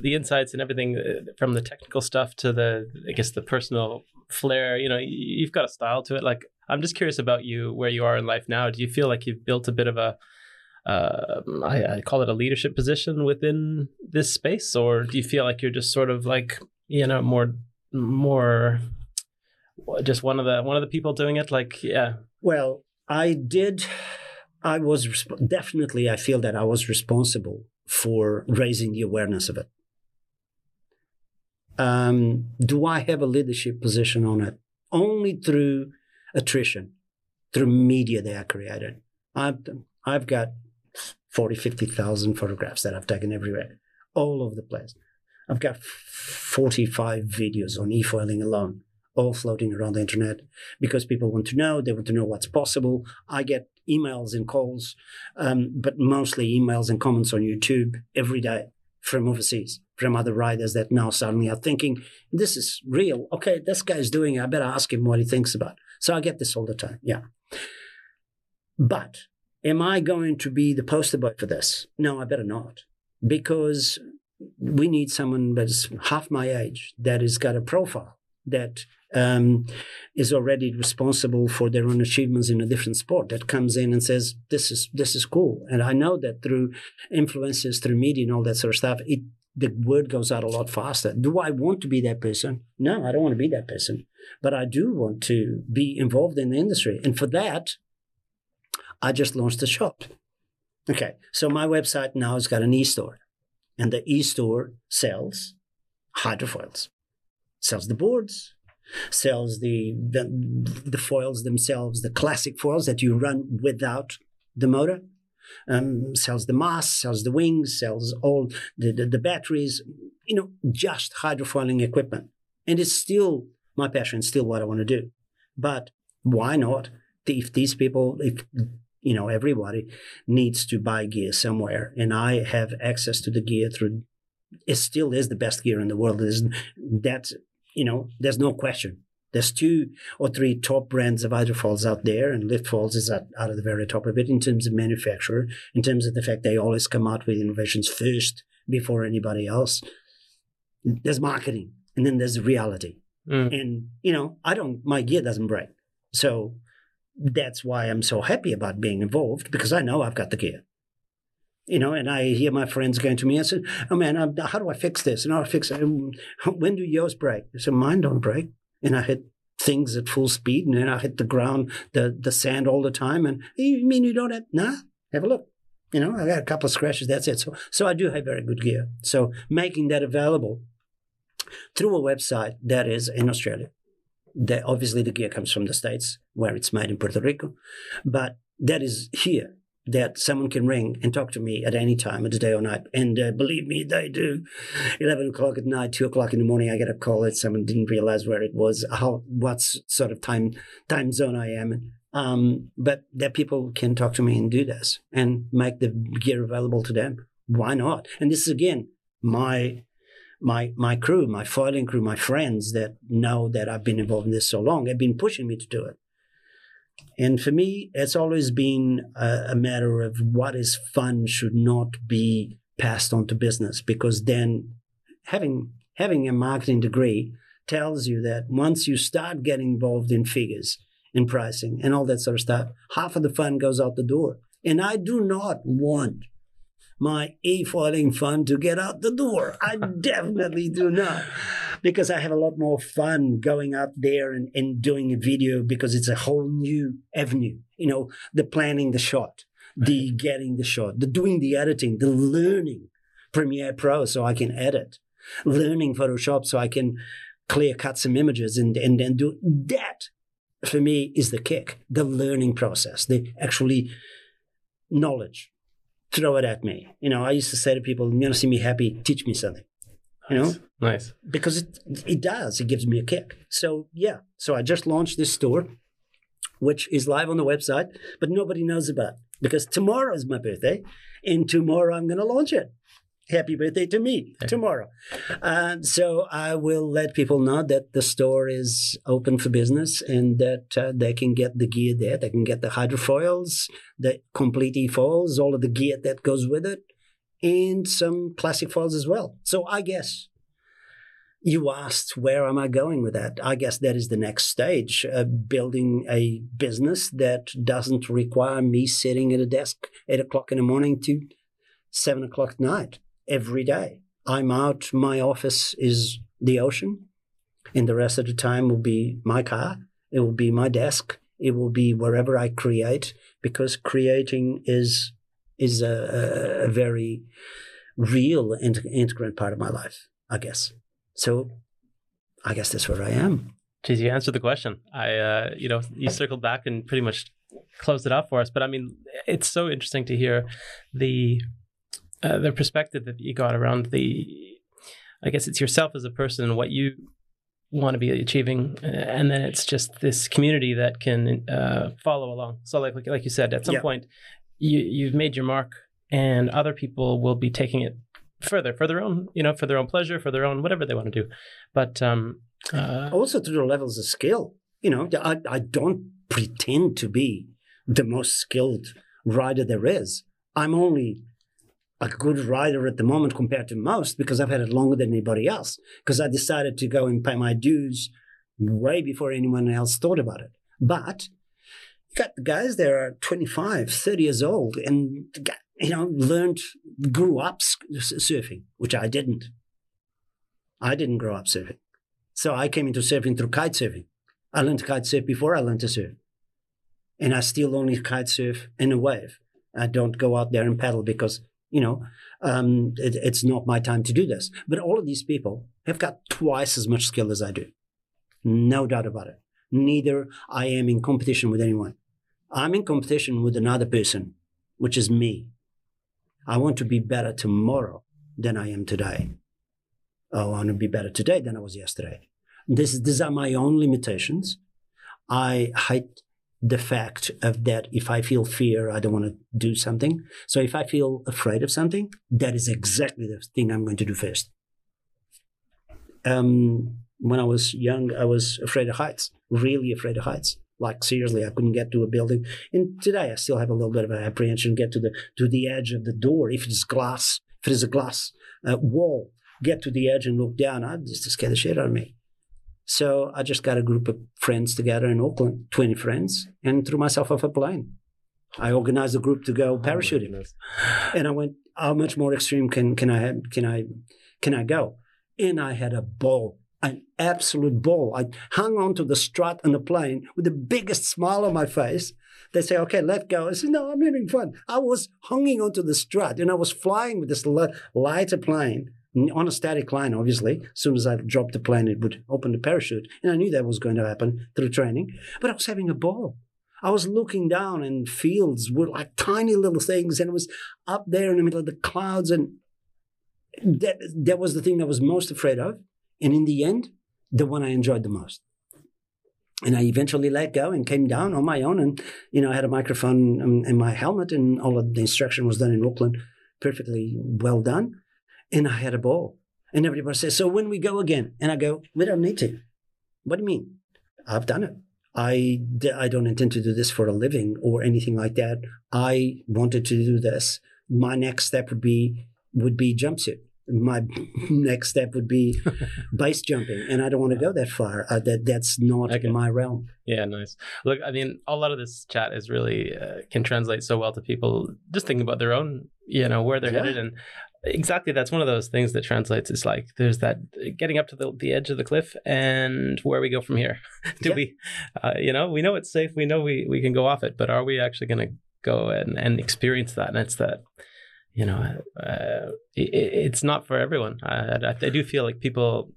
the insights and everything from the technical stuff to the personal flair, you know, you've got a style to it. Like, I'm just curious about you, where you are in life now. Do you feel like you've built a bit of a, I call it a leadership position within this space? Or do you feel like you're just sort of like, you know, more just one of the people doing it? Like, yeah. Well, I feel that I was responsible for raising the awareness of it. Do I have a leadership position on it? Only through attrition, through media that I created. I've got 40, 50,000 photographs that I've taken everywhere, all over the place. I've got 45 videos on e-foiling alone, all floating around the internet because people want to know. They want to know what's possible. I get emails and calls, but mostly emails and comments on YouTube every day from overseas, from other riders that now suddenly are thinking, this is real. Okay, this guy's doing it. I better ask him what he thinks about it. So I get this all the time, yeah. But am I going to be the poster boy for this? No, I better not, because we need someone that's half my age that has got a profile that is already responsible for their own achievements in a different sport, that comes in and says, this is cool. And I know that through influences, through media and all that sort of stuff, the word goes out a lot faster. Do I want to be that person? No, I don't want to be that person. But I do want to be involved in the industry. And for that, I just launched a shop. Okay, so my website now has got an e-store. And the e-store sells hydrofoils, sells the boards, sells the foils themselves, the classic foils that you run without the motor, sells the mast, sells the wings, sells all the batteries, you know, just hydrofoiling equipment. And it's still my passion, still what I want to do. But why not? If these people, you know, everybody needs to buy gear somewhere, and I have access to the gear through, it still is the best gear in the world. That's, you know, there's no question. There's 2 or 3 top brands of hydrofoils out there, and Lift Foils is out of the very top of it in terms of manufacturer, in terms of the fact they always come out with innovations first before anybody else. There's marketing, and then there's reality. Mm. And, you know, my gear doesn't break. So that's why I'm so happy about being involved, because I know I've got the gear. You know, and I hear my friends going to me and say, oh man, how do I fix this? And I'll fix it. When do yours break? So mine don't break. And I hit things at full speed, and then I hit the ground, the sand all the time. And you mean you don't have? Nah, have a look. You know, I got a couple of scratches, that's it. So I do have very good gear. So making that available through a website that is in Australia. Obviously the gear comes from the States, where it's made in Puerto Rico, but that is here, that someone can ring and talk to me at any time of the day or night. And believe me, they do. 11 o'clock at night, 2 o'clock in the morning, I get a call that someone didn't realize where it was, what sort of time zone I am in. But that people can talk to me and do this and make the gear available to them. Why not? And this is, again, my crew, my foiling crew, my friends that know that I've been involved in this so long, have been pushing me to do it. And for me, it's always been a matter of what is fun should not be passed on to business, because then having a marketing degree tells you that once you start getting involved in figures and pricing and all that sort of stuff, half of the fun goes out the door. And I do not want my e-foiling fun to get out the door. I definitely do not, because I have a lot more fun going out there and doing a video, because it's a whole new avenue. You know, the planning the shot, the getting the shot, the doing the editing, the learning Premiere Pro so I can edit, learning Photoshop so I can clear cut some images and do that. For me is the kick, the learning process, the actually knowledge. Throw it at me. You know, I used to say to people, you want to see me happy, teach me something. You know? Nice. Because it does. It gives me a kick. So, yeah. So I just launched this store, which is live on the website, but nobody knows about it, because tomorrow is my birthday, and tomorrow I'm going to launch it. Happy birthday to me tomorrow. So I will let people know that the store is open for business, and that they can get the gear there. They can get the hydrofoils, the complete e-foils, all of the gear that goes with it, and some classic foils as well. So I guess You asked, where am I going with that? I guess that is the next stage, building a business that doesn't require me sitting at a desk 8 o'clock in the morning to 7 o'clock at night every day. I'm out. My office is the ocean, and the rest of the time will be my car. It will be my desk. It will be wherever I create, because creating is a very real and integrant part of my life, I guess. So I guess that's where I am. Geez, you answered the question. You circled back and pretty much closed it up for us. But I mean, it's so interesting to hear the perspective that you got around the, I guess it's yourself as a person and what you want to be achieving, and then it's just this community that can follow along. So like you said, at some point you've made your mark, and other people will be taking it further for their own, for their own pleasure, for their own whatever they want to do. But also to the levels of skill, I don't pretend to be the most skilled rider there is. I'm only a good rider at the moment compared to most, because I've had it longer than anybody else, because I decided to go and pay my dues way before anyone else thought about it. But you got the guys that are 25, 30 years old and, grew up surfing, which I didn't. I didn't grow up surfing. So I came into surfing through kite surfing. I learned to kite surf before I learned to surf. And I still only kite surf in a wave. I don't go out there and paddle because it's not my time to do this. But all of these people have got twice as much skill as I do. No doubt about it. Neither I am in competition with anyone. I'm in competition with another person, which is me. I want to be better tomorrow than I am today. I want to be better today than I was yesterday. These are my own limitations. I hate the fact of that. If I feel fear, I don't want to do something. So if I feel afraid of something, that is exactly the thing I'm going to do first. When I was young, I was afraid of heights, really afraid of heights. Like seriously, I couldn't get to a building. And today I still have a little bit of an apprehension, get to the edge of the door. If it's glass, if it is a glass wall, get to the edge and look down. I just scared the shit out of me. So I just got a group of friends together in Auckland, 20 friends, and threw myself off a plane. I organized a group to go parachuting, and I went, "How much more extreme can I go?" And I had a ball, an absolute ball. I hung onto the strut on the plane with the biggest smile on my face. They say, "Okay, let go." I said, "No, I'm having fun." I was hanging onto the strut, and I was flying with this lighter plane. On a static line, obviously. As soon as I dropped the plane, it would open the parachute. And I knew that was going to happen through training. But I was having a ball. I was looking down, and fields were like tiny little things. And it was up there in the middle of the clouds. And that was the thing I was most afraid of. And in the end, the one I enjoyed the most. And I eventually let go and came down on my own. And, I had a microphone in my helmet. And all of the instruction was done in Auckland. Perfectly well done. And I had a ball. And everybody says, "So when we go again?" And I go, "We don't need to." "What do you mean?" "I've done it. I don't intend to do this for a living or anything like that. I wanted to do this. My next step would be jumpsuit. My next step would be base jumping. And I don't want to go that far. That's not my realm." Yeah, nice. Look, I mean, a lot of this chat is really can translate so well to people just thinking about their own, where they're headed. And exactly, that's one of those things that translates. It's like there's that getting up to the edge of the cliff and where we go from here. We know it's safe. We know we can go off it, but are we actually going to go and experience that? And it's that, it's not for everyone. I do feel like people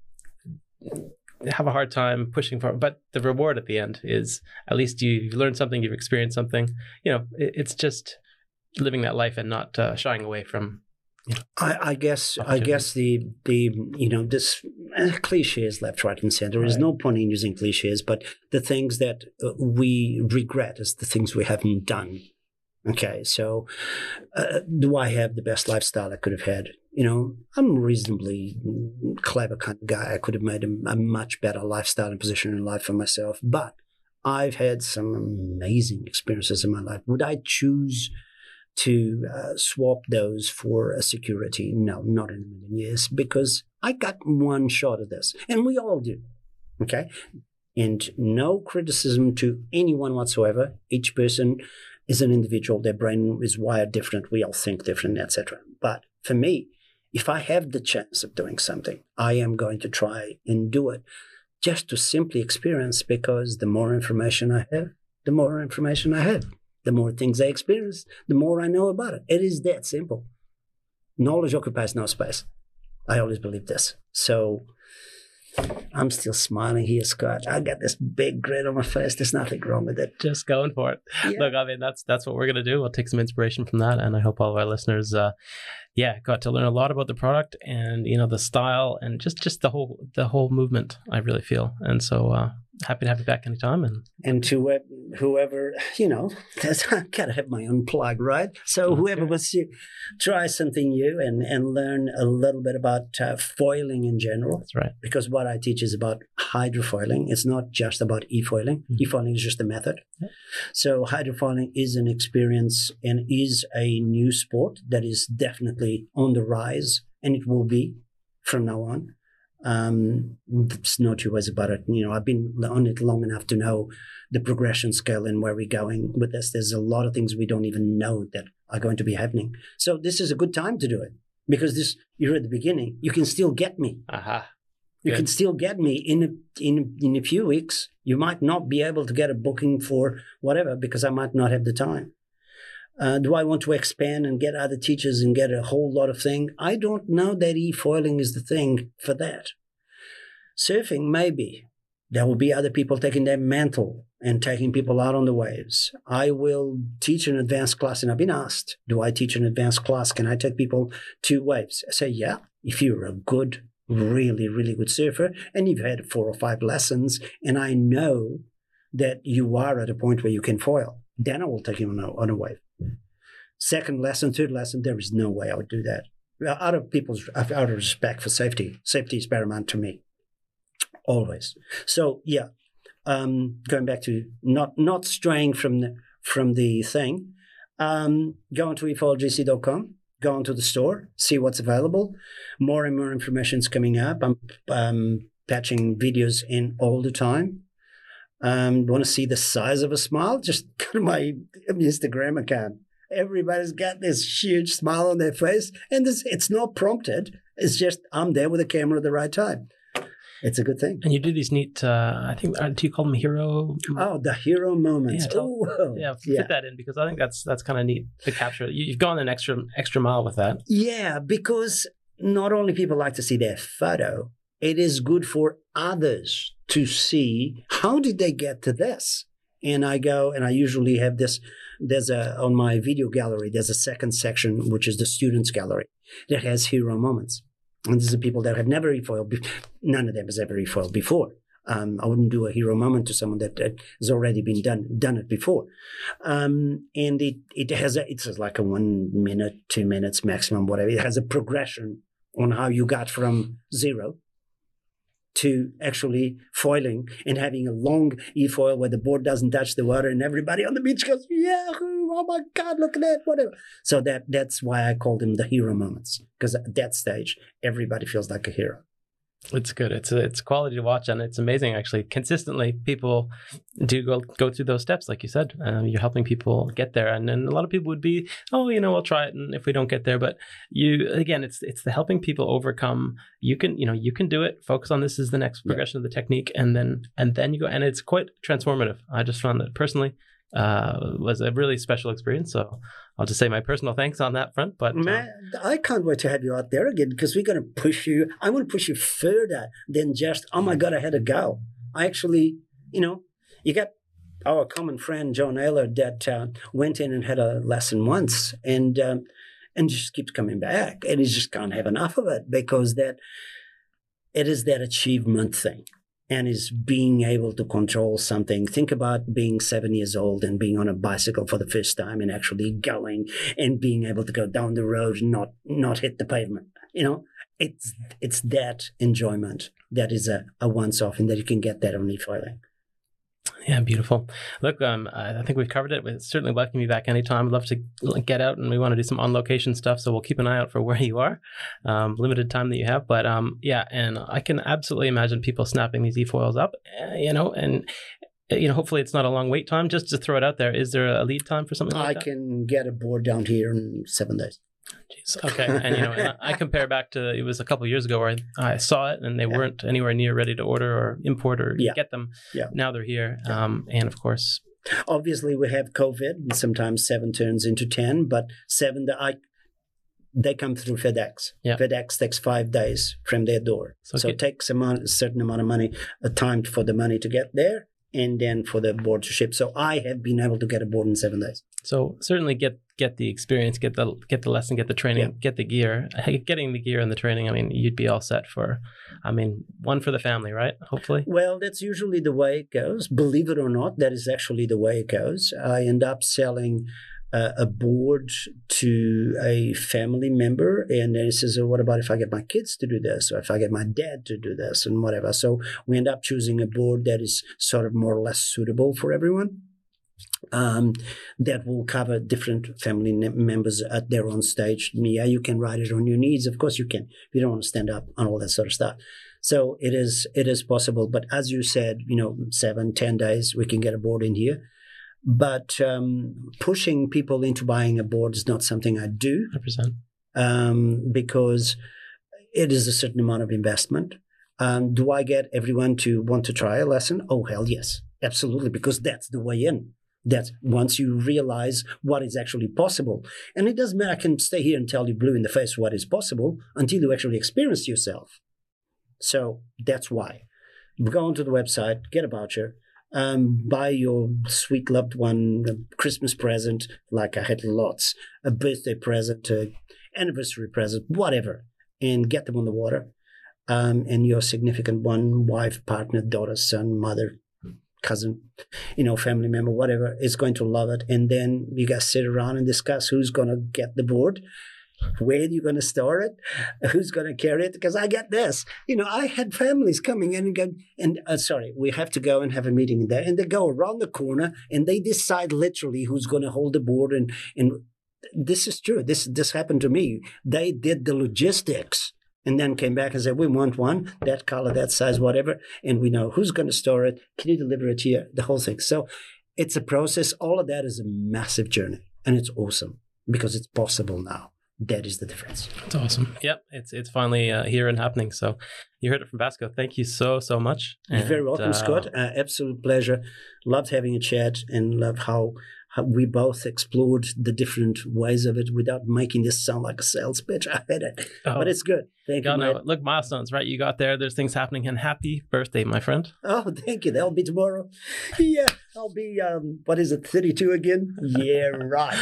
have a hard time pushing for it, but the reward at the end is at least you've learned something, you've experienced something. It's just living that life and not shying away from. I guess the this cliches left, right, and center. There's no point in using cliches, but the things that we regret is the things we haven't done. Okay, so do I have the best lifestyle I could have had? I'm a reasonably clever kind of guy. I could have made a much better lifestyle and position in life for myself, but I've had some amazing experiences in my life. Would I choose to swap those for a security. No, not in a million years, because I got one shot at this, and we all do, okay? And no criticism to anyone whatsoever. Each person is an individual. Their brain is wired different. We all think different, etc. But for me, if I have the chance of doing something, I am going to try and do it just to simply experience, because the more information I have, the more things I experience, the more I know about it. It is that simple. Knowledge occupies no space. I always believe this. So I'm still smiling here, Scott. I got this big grin on my face. There's nothing wrong with it. Just going for it. Yeah. Look, I mean, that's what we're going to do. We'll take some inspiration from that. And I hope all of our listeners, got to learn a lot about the product and, you know, the style and just the whole movement, I really feel. And so, happy to have you back anytime. And to whoever, you know, I've got to have my own plug, right? So whoever wants to try something new and learn a little bit about foiling in general. That's right. Because what I teach is about hydrofoiling. It's not just about e-foiling. Mm-hmm. E-foiling is just a method. Yeah. So hydrofoiling is an experience and is a new sport that is definitely on the rise, and it will be from now on. There's no two ways about it. You know, I've been on it long enough to know the progression scale and where we're going with this. There's a lot of things we don't even know that are going to be happening. So this is a good time to do it, because this, you're at the beginning. You can still get me. Uh-huh. You can still get me in a few weeks. You might not be able to get a booking for whatever, because I might not have the time. Do I want to expand and get other teachers and get a whole lot of thing? I don't know that e-foiling is the thing for that. Surfing, maybe. There will be other people taking their mantle and taking people out on the waves. I will teach an advanced class, and I've been asked, do I teach an advanced class? Can I take people to waves? I say, yeah, if you're a good, really, really good surfer, and you've had 4 or 5 lessons, and I know that you are at a point where you can foil, then I will take you on a wave. Second lesson, third lesson, there is no way I would do that. Out of respect for safety. Safety is paramount to me, always. So yeah, going back to not straying from the thing. Go on to eFoilGC.com. Go on to the store. See what's available. More and more information is coming up. I'm patching videos in all the time. Want to see the size of a smile? Just go to my Instagram account. Everybody's got this huge smile on their face, and it's not prompted. It's just I'm there with a camera at the right time. It's a good thing. And you do these neat, I think, do you call them hero? Oh, the hero moments. Yeah, fit that in, because I think that's kind of neat to capture. You've gone an extra mile with that. Yeah, because not only people like to see their photo, it is good for others to see how did they get to this. And I go, and I usually have this, on my video gallery, there's a second section, which is the students gallery, that has hero moments. And these are people that have never e-foiled. None of them has ever e-foiled before. I wouldn't do a hero moment to someone that has already been done it before. And it has, it's like a 1 minute, 2 minutes maximum, whatever. It has a progression on how you got from zero to actually foiling and having a long e-foil where the board doesn't touch the water and everybody on the beach goes, yahoo, oh my God, look at that, whatever. So that's why I call them the hero moments, because at that stage, everybody feels like a hero. It's good. It's quality to watch, and it's amazing, actually. Consistently, people do go through those steps, like you said. You're helping people get there, and then a lot of people would be, oh, you know, we'll try it, and if we don't get there, but you, again, it's the helping people overcome. You can do it. Focus on this as the next progression of the technique, and then you go, and it's quite transformative. I just found that personally. Was a really special experience, so I'll just say my personal thanks on that front. But man, I can't wait to have you out there again, because we're going to push you. I want to push you further than just, oh my God, I had a go. I actually, you know, you got our common friend John Ayler that went in and had a lesson once and just keeps coming back, and he just can't have enough of it, because it is that achievement thing. And is being able to control something. Think about being 7 years old and being on a bicycle for the first time and actually going and being able to go down the road and not hit the pavement. You know, it's that enjoyment that is a once off, and that you can get that on e-foiling. Yeah, beautiful. Look, I think we've covered it. Certainly welcome you back anytime. I'd love to get out, and we want to do some on-location stuff, so we'll keep an eye out for where you are. Limited time that you have, but yeah, and I can absolutely imagine people snapping these eFoils up, you know, and hopefully it's not a long wait time. Just to throw it out there, is there a lead time for something like that? I can get a board down here in 7 days. Jeez. Okay. And and I compare back to, it was a couple of years ago where I saw it and they weren't anywhere near ready to order or import or get them. Yeah. Now they're here. Yeah. And of course, obviously we have COVID and sometimes 7 turns into 10, but 7 they come through FedEx. Yeah. FedEx takes 5 days from their door. So it takes a certain amount of money, a time for the money to get there, and then for the board to ship. So I have been able to get a board in 7 days. So certainly get the experience, get the lesson, get the training, get the gear. Getting the gear and the training, I mean, you'd be all set for, one for the family, right? Hopefully. Well, that's usually the way it goes. Believe it or not, that is actually the way it goes. I end up selling a board to a family member, and then he says, oh, what about if I get my kids to do this, or if I get my dad to do this, and whatever. So we end up choosing a board that is sort of more or less suitable for everyone, that will cover different family members at their own stage. Yeah, you can write it on your needs. Of course you can. You don't want to stand up and all that sort of stuff. So it is possible. But as you said, 7-10 days, we can get a board in here. But pushing people into buying a board is not something I do, 100%. Because it is a certain amount of investment. Do I get everyone to want to try a lesson? Oh, hell yes, absolutely, because that's the way in. That's once you realize what is actually possible. And it doesn't matter, I can stay here and tell you blue in the face what is possible until you actually experience yourself. So that's why. Go onto the website, get a voucher, buy your sweet loved one a Christmas present, like I had lots, a birthday present, an anniversary present, whatever, and get them on the water. And your significant one, wife, partner, daughter, son, mother, cousin, family member, whatever, is going to love it. And then you guys sit around and discuss who's going to get the board, where you're going to store it, who's going to carry it, because I get this. I had families coming in and going, we have to go and have a meeting there. And they go around the corner and they decide literally who's going to hold the board. And this is true. This happened to me. They did the logistics and then came back and said, we want one, that color, that size, whatever. And we know who's going to store it. Can you deliver it here? The whole thing. So it's a process. All of that is a massive journey. And it's awesome because it's possible now. That is the difference. That's awesome. Yep, it's finally here and happening. So you heard it from Vasco. Thank you so much. You're very welcome, Scott. Absolute pleasure. Loved having a chat and loved how we both explored the different ways of it without making this sound like a sales pitch. I hate it, but it's good. Thank you. No, look, milestones, right? You got there. There's things happening, and happy birthday, my friend. Oh, thank you. That'll be tomorrow. Yeah, I'll be, 32 again? Yeah, right.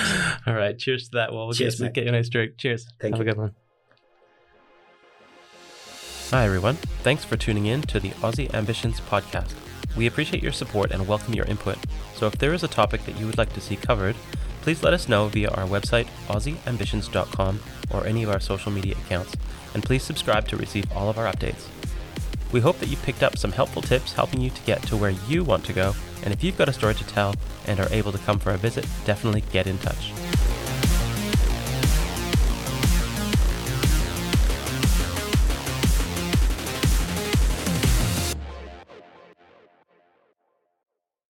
All right. Cheers to that. Well, we'll cheers, get you a nice drink. Cheers. Thank you. Have a good one. Hi, everyone. Thanks for tuning in to the Aussie Ambitions Podcast. We appreciate your support and welcome your input. So if there is a topic that you would like to see covered, please let us know via our website, aussieambitions.com, or any of our social media accounts. And please subscribe to receive all of our updates. We hope that you picked up some helpful tips helping you to get to where you want to go. And if you've got a story to tell and are able to come for a visit, definitely get in touch.